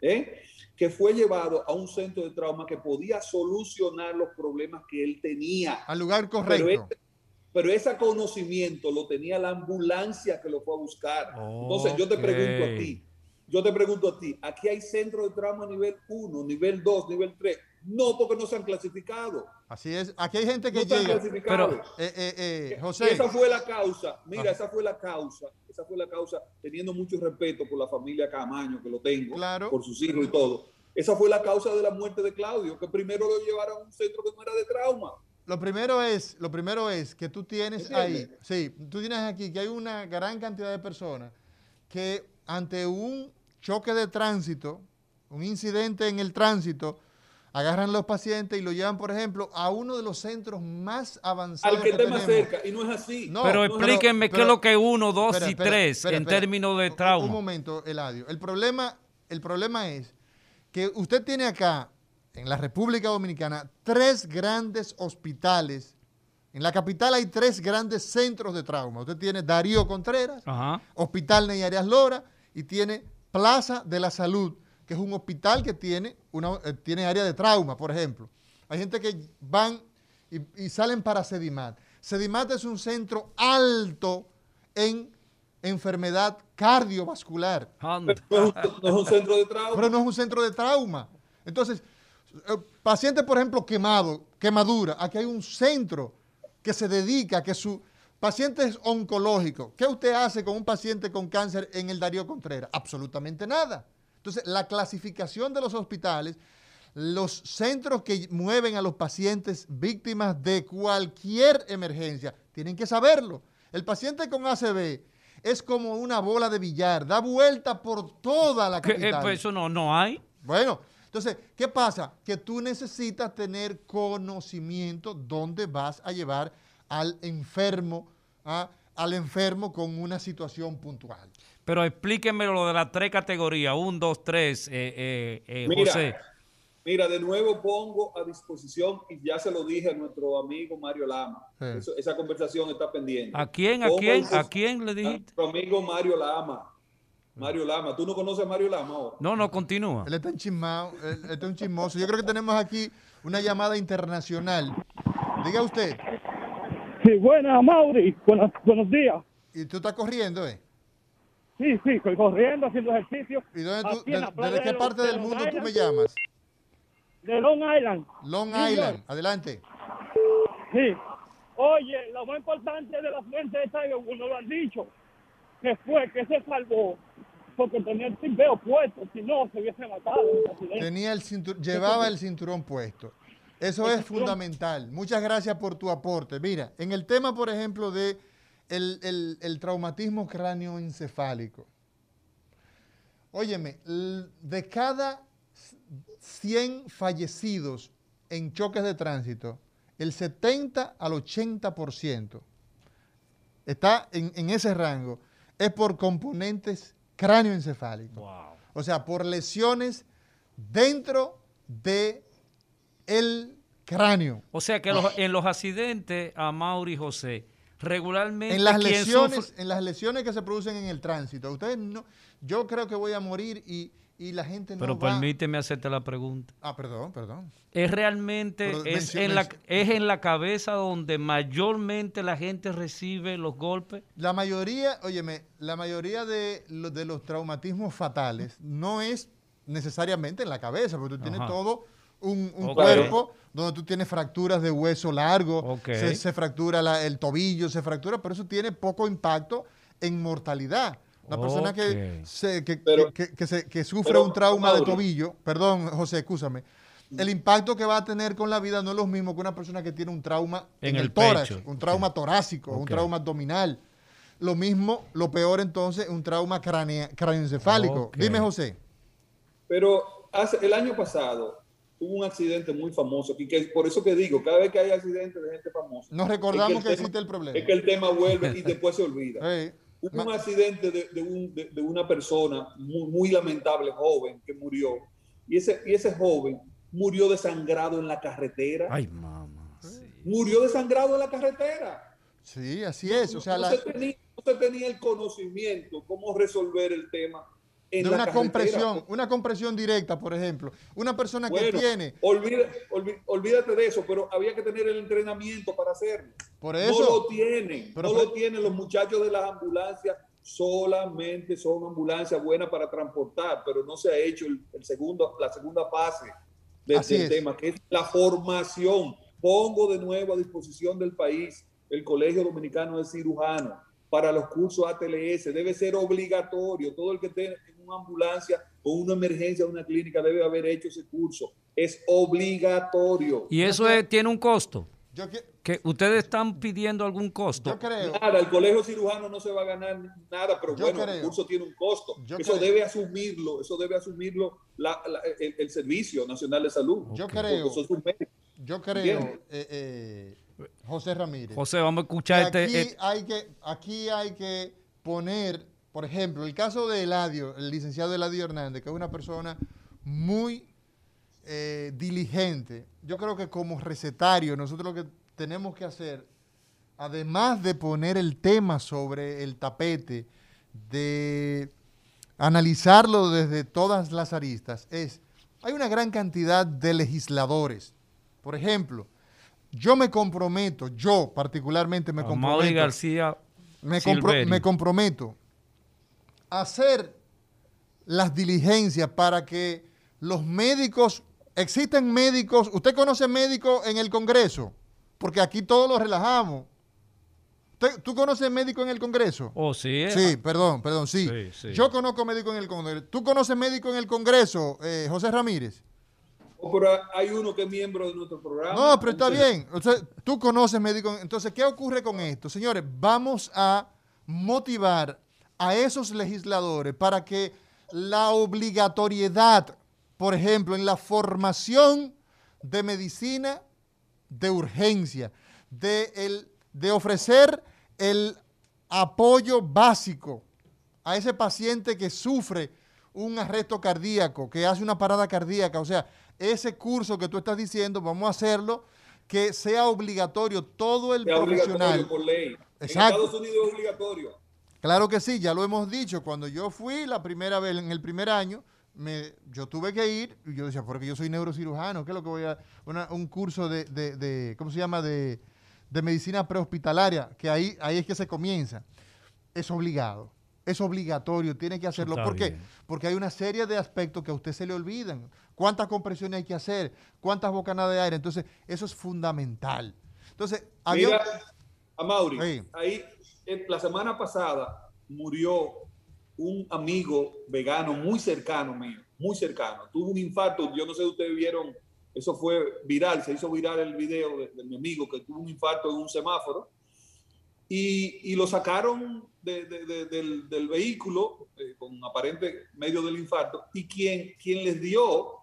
¿Eh? Que fue llevado a un centro de trauma que podía solucionar los problemas que él tenía. Al lugar correcto. Pero ese conocimiento lo tenía la ambulancia que lo fue a buscar. Okay. Entonces, yo te pregunto a ti, yo te pregunto a ti, aquí hay centros de trauma nivel uno, nivel dos, nivel tres. No, porque no se han clasificado. Así es, aquí hay gente que no llega. Pero, eh, eh, eh, José. Esa fue la causa, mira, ah. esa fue la causa, esa fue la causa, teniendo mucho respeto por la familia Caamaño, que lo tengo, claro. Por sus hijos y todo. Esa fue la causa de la muerte de Claudio, que primero lo llevaron a un centro que no era de trauma. Lo primero es, lo primero es que tú tienes ahí, sí, tú tienes aquí que hay una gran cantidad de personas que ante un choque de tránsito, un incidente en el tránsito, agarran los pacientes y lo llevan, por ejemplo, a uno de los centros más avanzados. Al que esté más cerca, y no es así. No, pero no, explíquenme pero, qué es lo que uno, dos espera, y espera, tres espera, en espera, términos de trauma. Un, un momento, Eladio. El problema, el problema es que usted tiene acá, en la República Dominicana, tres grandes hospitales. En la capital hay tres grandes centros de trauma. Usted tiene Darío Contreras, ajá, Hospital Ney Arias Lora, y tiene Plaza de la Salud, que es un hospital que tiene, una, eh, tiene área de trauma, por ejemplo. Hay gente que van y, y salen para Cedimat. Cedimat es un centro alto en enfermedad cardiovascular. Pero no es un centro de trauma. Pero no es un centro de trauma. Entonces, pacientes, por ejemplo, quemado, quemadura. Aquí hay un centro que se dedica, que su paciente es oncológico. ¿Qué usted hace con un paciente con cáncer en el Darío Contreras? Absolutamente nada. Entonces, la clasificación de los hospitales, los centros que mueven a los pacientes víctimas de cualquier emergencia, tienen que saberlo. El paciente con A C V es como una bola de billar, da vuelta por toda la capital. Pues eso no, no hay. Bueno, entonces, ¿qué pasa? Que tú necesitas tener conocimiento dónde vas a llevar al enfermo, ¿ah? al enfermo con una situación puntual. Pero explíquenme lo de las tres categorías, un, dos, tres, eh, eh, eh, mira, José. Mira, de nuevo pongo a disposición, y ya se lo dije a nuestro amigo Mario Lama, sí. Eso, esa conversación está pendiente. ¿A quién, a quién, a quién le dijiste? A nuestro amigo Mario Lama. Mario Lama, ¿tú no conoces a Mario Lama ahora? No, no, continúa. Él está enchismado, él, él está un chismoso. Yo creo que tenemos aquí una llamada internacional. Diga usted. Sí, buenas, Amaury, buenos, buenos días. ¿Y tú estás corriendo, eh? Sí, sí, estoy corriendo, haciendo ejercicio. ¿Y dónde tú, de, ¿desde qué parte del mundo tú me llamas? De Long Island. Long Island, adelante. Sí. Oye, lo más importante de la fuente de Tiger Woods, no lo han dicho, que fue que se salvó porque tenía el cinturón puesto, si no se hubiese matado. Tenía el cinturón, llevaba el cinturón puesto. Eso es fundamental. Muchas gracias por tu aporte. Mira, en el tema, por ejemplo, de El, el, el traumatismo cráneoencefálico. Óyeme, de cada cien fallecidos en choques de tránsito, el setenta al ochenta por ciento está en, en ese rango, es por componentes cráneoencefálicos. Wow. O sea, por lesiones dentro de el cráneo. O sea que los, en los accidentes, Amaury, José, regularmente en las lesiones sufre... en las lesiones que se producen en el tránsito, ustedes no, yo creo que voy a morir y, y la gente no pero va... permíteme hacerte la pregunta. Ah, perdón, perdón. Es realmente pero, es en la es en la cabeza donde mayormente la gente recibe los golpes. La mayoría, óyeme, la mayoría de los de los traumatismos fatales no es necesariamente en la cabeza, porque tú tienes ajá, todo un, un okay, cuerpo donde tú tienes fracturas de hueso largo, okay, se, se fractura la, el tobillo, se fractura, pero eso tiene poco impacto en mortalidad. Una okay, persona que, se, que, pero, que, que, que, se, que sufre pero, un trauma Mauro, de tobillo, perdón, José, excúsame, el impacto que va a tener con la vida no es lo mismo que una persona que tiene un trauma en, en el, el tórax, pecho, un trauma okay, torácico, okay, un trauma abdominal. Lo mismo, lo peor entonces, un trauma cráneo craneoencefálico. Okay. Dime, José. Pero hace, el año pasado hubo un accidente muy famoso, y que por eso que digo, cada vez que hay accidentes de gente famosa... Nos recordamos que, el que tema, existe el problema. Es que el tema vuelve y después se olvida. Hey, hubo un accidente de, de, un, de, de una persona muy, muy lamentable, joven, que murió. Y ese, y ese joven murió desangrado en la carretera. Ay, mamá. Sí. Murió desangrado en la carretera. Sí, así es. O sea, no, la... se tenía, no se tenía el conocimiento cómo resolver el tema. De una carretera, compresión, una compresión directa, por ejemplo. Una persona bueno, que tiene... Olvida, olvid, olvídate de eso, pero había que tener el entrenamiento para hacerlo. Por eso, no lo tienen, pero, no lo tienen. Los muchachos de las ambulancias solamente son ambulancias buenas para transportar, pero no se ha hecho el, el segundo, la segunda fase del este tema, que es la formación. Pongo de nuevo a disposición del país el Colegio Dominicano de Cirujanos para los cursos A T L S. Debe ser obligatorio. Todo el que esté en una ambulancia o una emergencia de una clínica debe haber hecho ese curso. Es obligatorio. ¿Y eso es, tiene un costo? Yo que, que ustedes están pidiendo algún costo. Yo creo. Nada, el colegio cirujano no se va a ganar nada, pero yo bueno, creo. el curso tiene un costo. Yo eso creo. debe asumirlo, eso debe asumirlo la, la, el, el Servicio Nacional de Salud. Yo okay. creo. Son sus médicos. Yo creo, eh, eh, José Ramírez. José, vamos a escuchar este. Aquí, este... Hay que, aquí hay que poner, por ejemplo, el caso de Eladio, el licenciado Eladio Hernández, que es una persona muy eh, diligente. Yo creo que como recetario, nosotros lo que tenemos que hacer, además de poner el tema sobre el tapete, de analizarlo desde todas las aristas, es, hay una gran cantidad de legisladores. Por ejemplo, yo me comprometo, yo particularmente me comprometo. Amaury García, me, compro, me comprometo a hacer las diligencias para que los médicos, existen médicos, usted conoce médicos en el Congreso, porque aquí todos los relajamos. ¿Usted, ¿Tú conoces médicos en el Congreso? Oh, sí. Eh. Sí, perdón, perdón, sí. sí, sí. Yo conozco médicos en el Congreso. ¿Tú conoces médicos en el Congreso, eh, José Ramírez? O pero hay uno que es miembro de nuestro programa. No, pero está bien. O sea, tú conoces médicos. Entonces, ¿qué ocurre con esto? Señores, vamos a motivar a esos legisladores para que la obligatoriedad, por ejemplo, en la formación de medicina de urgencia, de, el, de ofrecer el apoyo básico a ese paciente que sufre un arresto cardíaco, que hace una parada cardíaca, o sea, ese curso que tú estás diciendo, vamos a hacerlo, que sea obligatorio todo el sea profesional. Obligatorio por ley. Exacto. En Estados Unidos es obligatorio. Claro que sí, ya lo hemos dicho. Cuando yo fui la primera vez, en el primer año, me, yo tuve que ir, y yo decía, porque yo soy neurocirujano, ¿qué es lo que voy a...? Una, un curso de, de, de, ¿cómo se llama? De, de medicina prehospitalaria, que ahí, ahí es que se comienza. Es obligado. Es obligatorio, tiene que hacerlo. Está ¿Por bien. qué? Porque hay una serie de aspectos que a usted se le olvidan. ¿Cuántas compresiones hay que hacer? ¿Cuántas bocanadas de aire? Entonces, eso es fundamental. Entonces, había... Mira, Amaury, sí. ahí, eh, la semana pasada murió un amigo vegano muy cercano mío, muy cercano. Tuvo un infarto, yo no sé si ustedes vieron, eso fue viral, se hizo viral el video de, de mi amigo que tuvo un infarto en un semáforo. Y, y lo sacaron de, de, de, del, del vehículo eh, con aparente medio del infarto y quien, quien les dio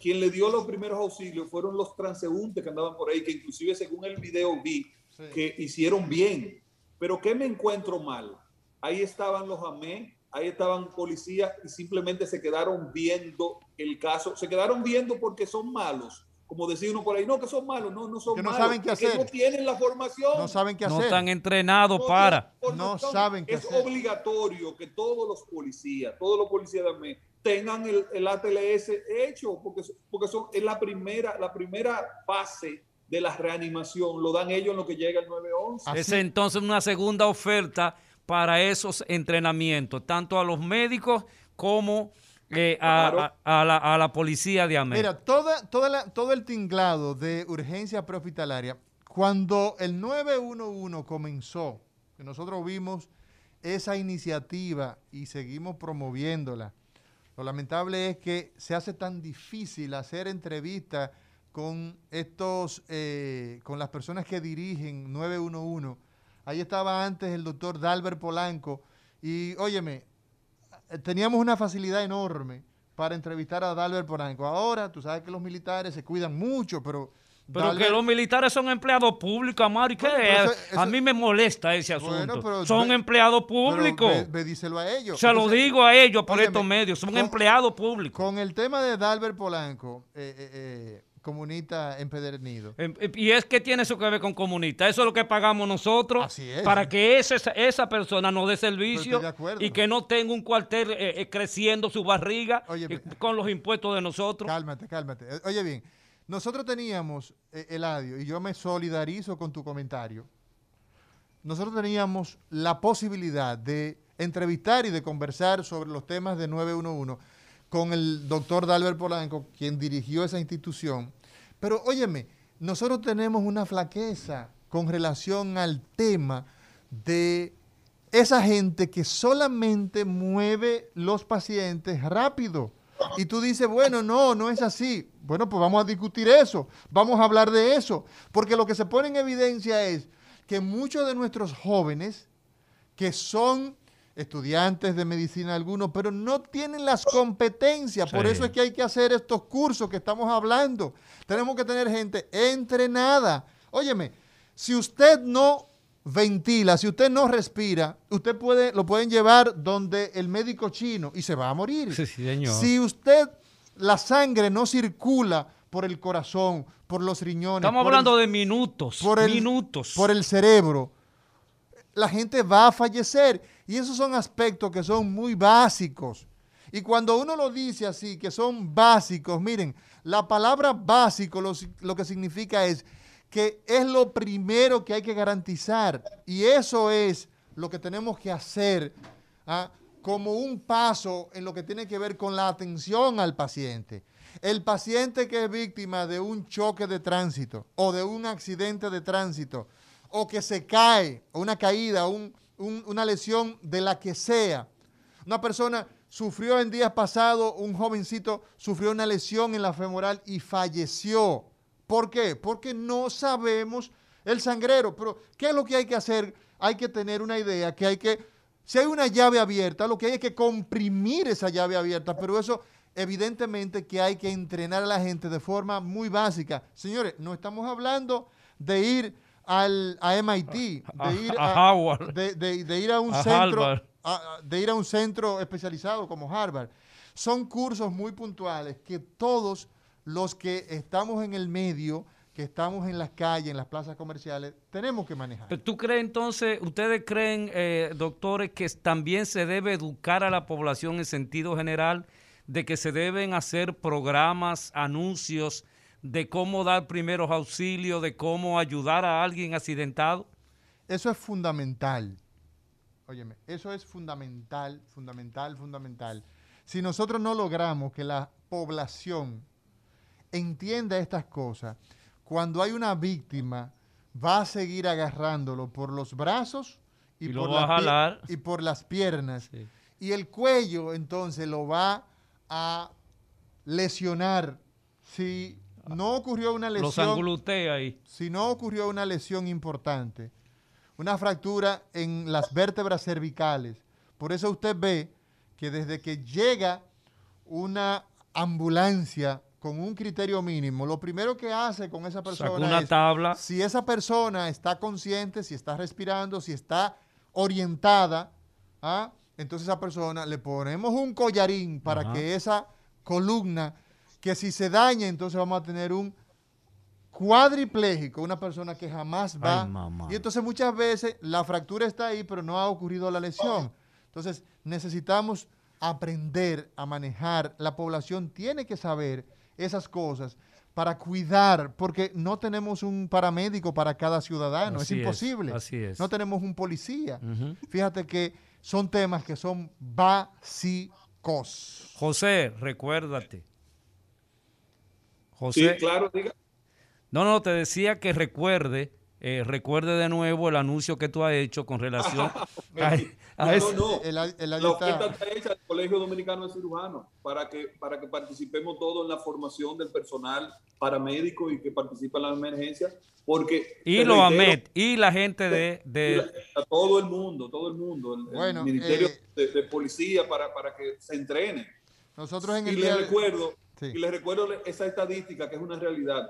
quien le dio los primeros auxilios fueron los transeúntes que andaban por ahí, que inclusive según el video vi sí. que hicieron bien. Pero ¿qué me encuentro mal? Ahí estaban los A M E, ahí estaban policías y simplemente se quedaron viendo el caso, se quedaron viendo porque son malos. Como decía uno por ahí, no, que son malos, no, no son que no malos. Saben qué hacer. Que no tienen la formación. No saben qué hacer. No están entrenados no, para. No, no saben qué hacer. Es obligatorio que todos los policías, todos los policías de A M E, tengan el, el A T L S hecho, porque, porque son, es la primera, la primera fase de la reanimación. Lo dan ellos en lo que llega el nueve once. Es entonces una segunda oferta para esos entrenamientos, tanto a los médicos como Eh, a, claro. a, a, la, a la policía de A M E. Mira, toda, toda la, todo el tinglado de urgencia prehospitalaria, cuando el nueve uno uno comenzó, que nosotros vimos esa iniciativa y seguimos promoviéndola, lo lamentable es que se hace tan difícil hacer entrevistas con estos, eh, con las personas que dirigen nueve uno uno. Ahí estaba antes el doctor Dalbert Polanco y, óyeme, teníamos una facilidad enorme para entrevistar a Dalbert Polanco. Ahora, tú sabes que los militares se cuidan mucho, pero... Pero Dalbert... que los militares son empleados públicos, Amaury. ¿Qué bueno, es? Eso... A mí me molesta ese asunto. Bueno, pero... Son empleados públicos. Pero, ve, ve, díselo a ellos. Se Entonces, lo digo a ellos por óyeme, estos medios. Son con, empleados públicos. Con el tema de Dalbert Polanco... Eh, eh, eh, comunista empedernido. Y es que tiene eso que ver con comunista. Eso es lo que pagamos nosotros. Así es. Para que esa, esa persona nos dé servicio y que no tenga un cuartel eh, eh, creciendo su barriga eh, con los impuestos de nosotros. Cálmate, cálmate. Oye bien, nosotros teníamos, eh, Eladio, y yo me solidarizo con tu comentario, nosotros teníamos la posibilidad de entrevistar y de conversar sobre los temas de nueve uno uno con el doctor Dalbert Polanco, quien dirigió esa institución. Pero, óyeme, nosotros tenemos una flaqueza con relación al tema de esa gente que solamente mueve los pacientes rápido. y tú dices, bueno, no, no es así. Bueno, pues vamos a discutir eso, vamos a hablar de eso, porque lo que se pone en evidencia es que muchos de nuestros jóvenes que son estudiantes de medicina algunos, pero no tienen las competencias. Sí. Por eso es que hay que hacer estos cursos que estamos hablando. Tenemos que tener gente entrenada. Óyeme, si usted no ventila, si usted no respira, usted puede, lo pueden llevar donde el médico chino y se va a morir. Sí, sí, señor. Si usted, la sangre no circula por el corazón, por los riñones. Estamos hablando el, de minutos, por el, minutos. Por el cerebro. La gente va a fallecer. Y esos son aspectos que son muy básicos. Y cuando uno lo dice así, que son básicos, miren, la palabra básico lo, lo que significa es que es lo primero que hay que garantizar. Y eso es lo que tenemos que hacer, ¿ah? Como un paso en lo que tiene que ver con la atención al paciente. El paciente que es víctima de un choque de tránsito o de un accidente de tránsito, o que se cae, o una caída, un, un, una lesión de la que sea. Una persona sufrió en días pasados, un jovencito sufrió una lesión en la femoral y falleció. ¿Por qué? Porque no sabemos el sangrero. Pero, ¿qué es lo que hay que hacer? Hay que tener una idea que hay que, si hay una llave abierta, lo que hay es que comprimir esa llave abierta, pero eso evidentemente que hay que entrenar a la gente de forma muy básica. Señores, no estamos hablando de ir Al, a M I T, de ir a, a de, de, de ir a un a centro a, de ir a un centro especializado como Harvard. Son cursos muy puntuales que todos los que estamos en el medio, que estamos en las calles, en las plazas comerciales, tenemos que manejar. ¿Pero tú crees entonces, ustedes creen, eh, doctores, que también se debe educar a la población en sentido general de que se deben hacer programas, anuncios, de cómo dar primeros auxilios, de cómo ayudar a alguien accidentado? Eso es fundamental. Óyeme, eso es fundamental, fundamental, fundamental. Si nosotros no logramos que la población entienda estas cosas, cuando hay una víctima, va a seguir agarrándolo por los brazos y, y, por, las jalar. y por las piernas. Sí. Y el cuello, entonces, lo va a lesionar si no ocurrió una lesión. Los angulutea ahí. Si no ocurrió una lesión importante, una fractura en las vértebras cervicales. Por eso usted ve que desde que llega una ambulancia con un criterio mínimo, lo primero que hace con esa persona, saca una es tabla. Si esa persona está consciente, si está respirando, si está orientada, ¿ah? Entonces a esa persona le ponemos un collarín para Ajá. que esa columna, que si se daña, entonces vamos a tener un cuadripléjico, una persona que jamás va. Ay, mamá. Y entonces muchas veces la fractura está ahí, pero no ha ocurrido la lesión. Entonces necesitamos aprender a manejar. La población tiene que saber esas cosas para cuidar, porque no tenemos un paramédico para cada ciudadano. Así es imposible. Es, así es. No tenemos un policía. Uh-huh. Fíjate que son temas que son básicos. José, recuérdate. José, sí, claro, diga. No, no, te decía que recuerde, eh, recuerde de nuevo el anuncio que tú has hecho con relación a, a no, ese. No, no, el, el la oferta está hecha al Colegio Dominicano de Cirujanos para que, para que participemos todos en la formación del personal paramédico y que participa en las emergencias, porque... Y lo AMED, y la gente de... de... La, a todo el mundo, todo el mundo, el, bueno, el Ministerio eh, de, de Policía para, para que se entrene. Nosotros en el y día les de... recuerdo... Sí. Y les recuerdo esa estadística que es una realidad.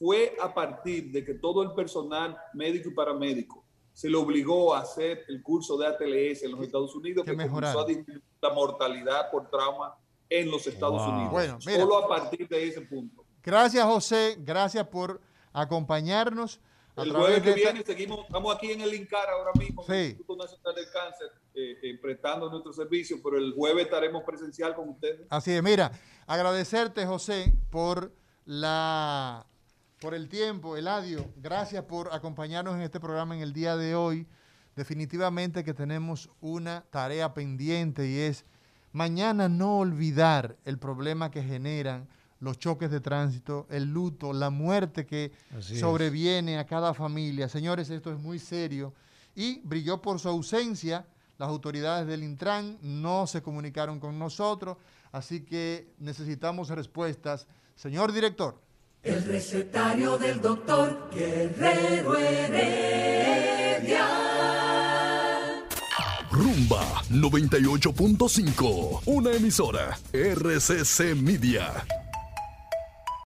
Fue a partir de que todo el personal médico y paramédico se le obligó a hacer el curso de A T L S en los Estados Unidos que, que comenzó a disminuir la mortalidad por trauma en los Estados wow. Unidos. Bueno, mira, solo a partir de ese punto. Gracias, José. Gracias por acompañarnos. A el jueves que viene esta... seguimos, estamos aquí en el INCAR ahora mismo, sí. en el Instituto Nacional del Cáncer, eh, eh, prestando nuestro servicio, pero el jueves estaremos presencial con ustedes. Así es, mira, agradecerte, José, por la por el tiempo, Eladio, gracias por acompañarnos en este programa en el día de hoy. Definitivamente que tenemos una tarea pendiente y es mañana no olvidar el problema que generan los choques de tránsito, el luto, la muerte que Así sobreviene es. a cada familia. Señores, esto es muy serio y brilló por su ausencia las autoridades del Intran no se comunicaron con nosotros, así que necesitamos respuestas. Señor director. El recetario del doctor Guerrero Heredia. Rumba noventa y ocho punto cinco, una emisora R C C Media.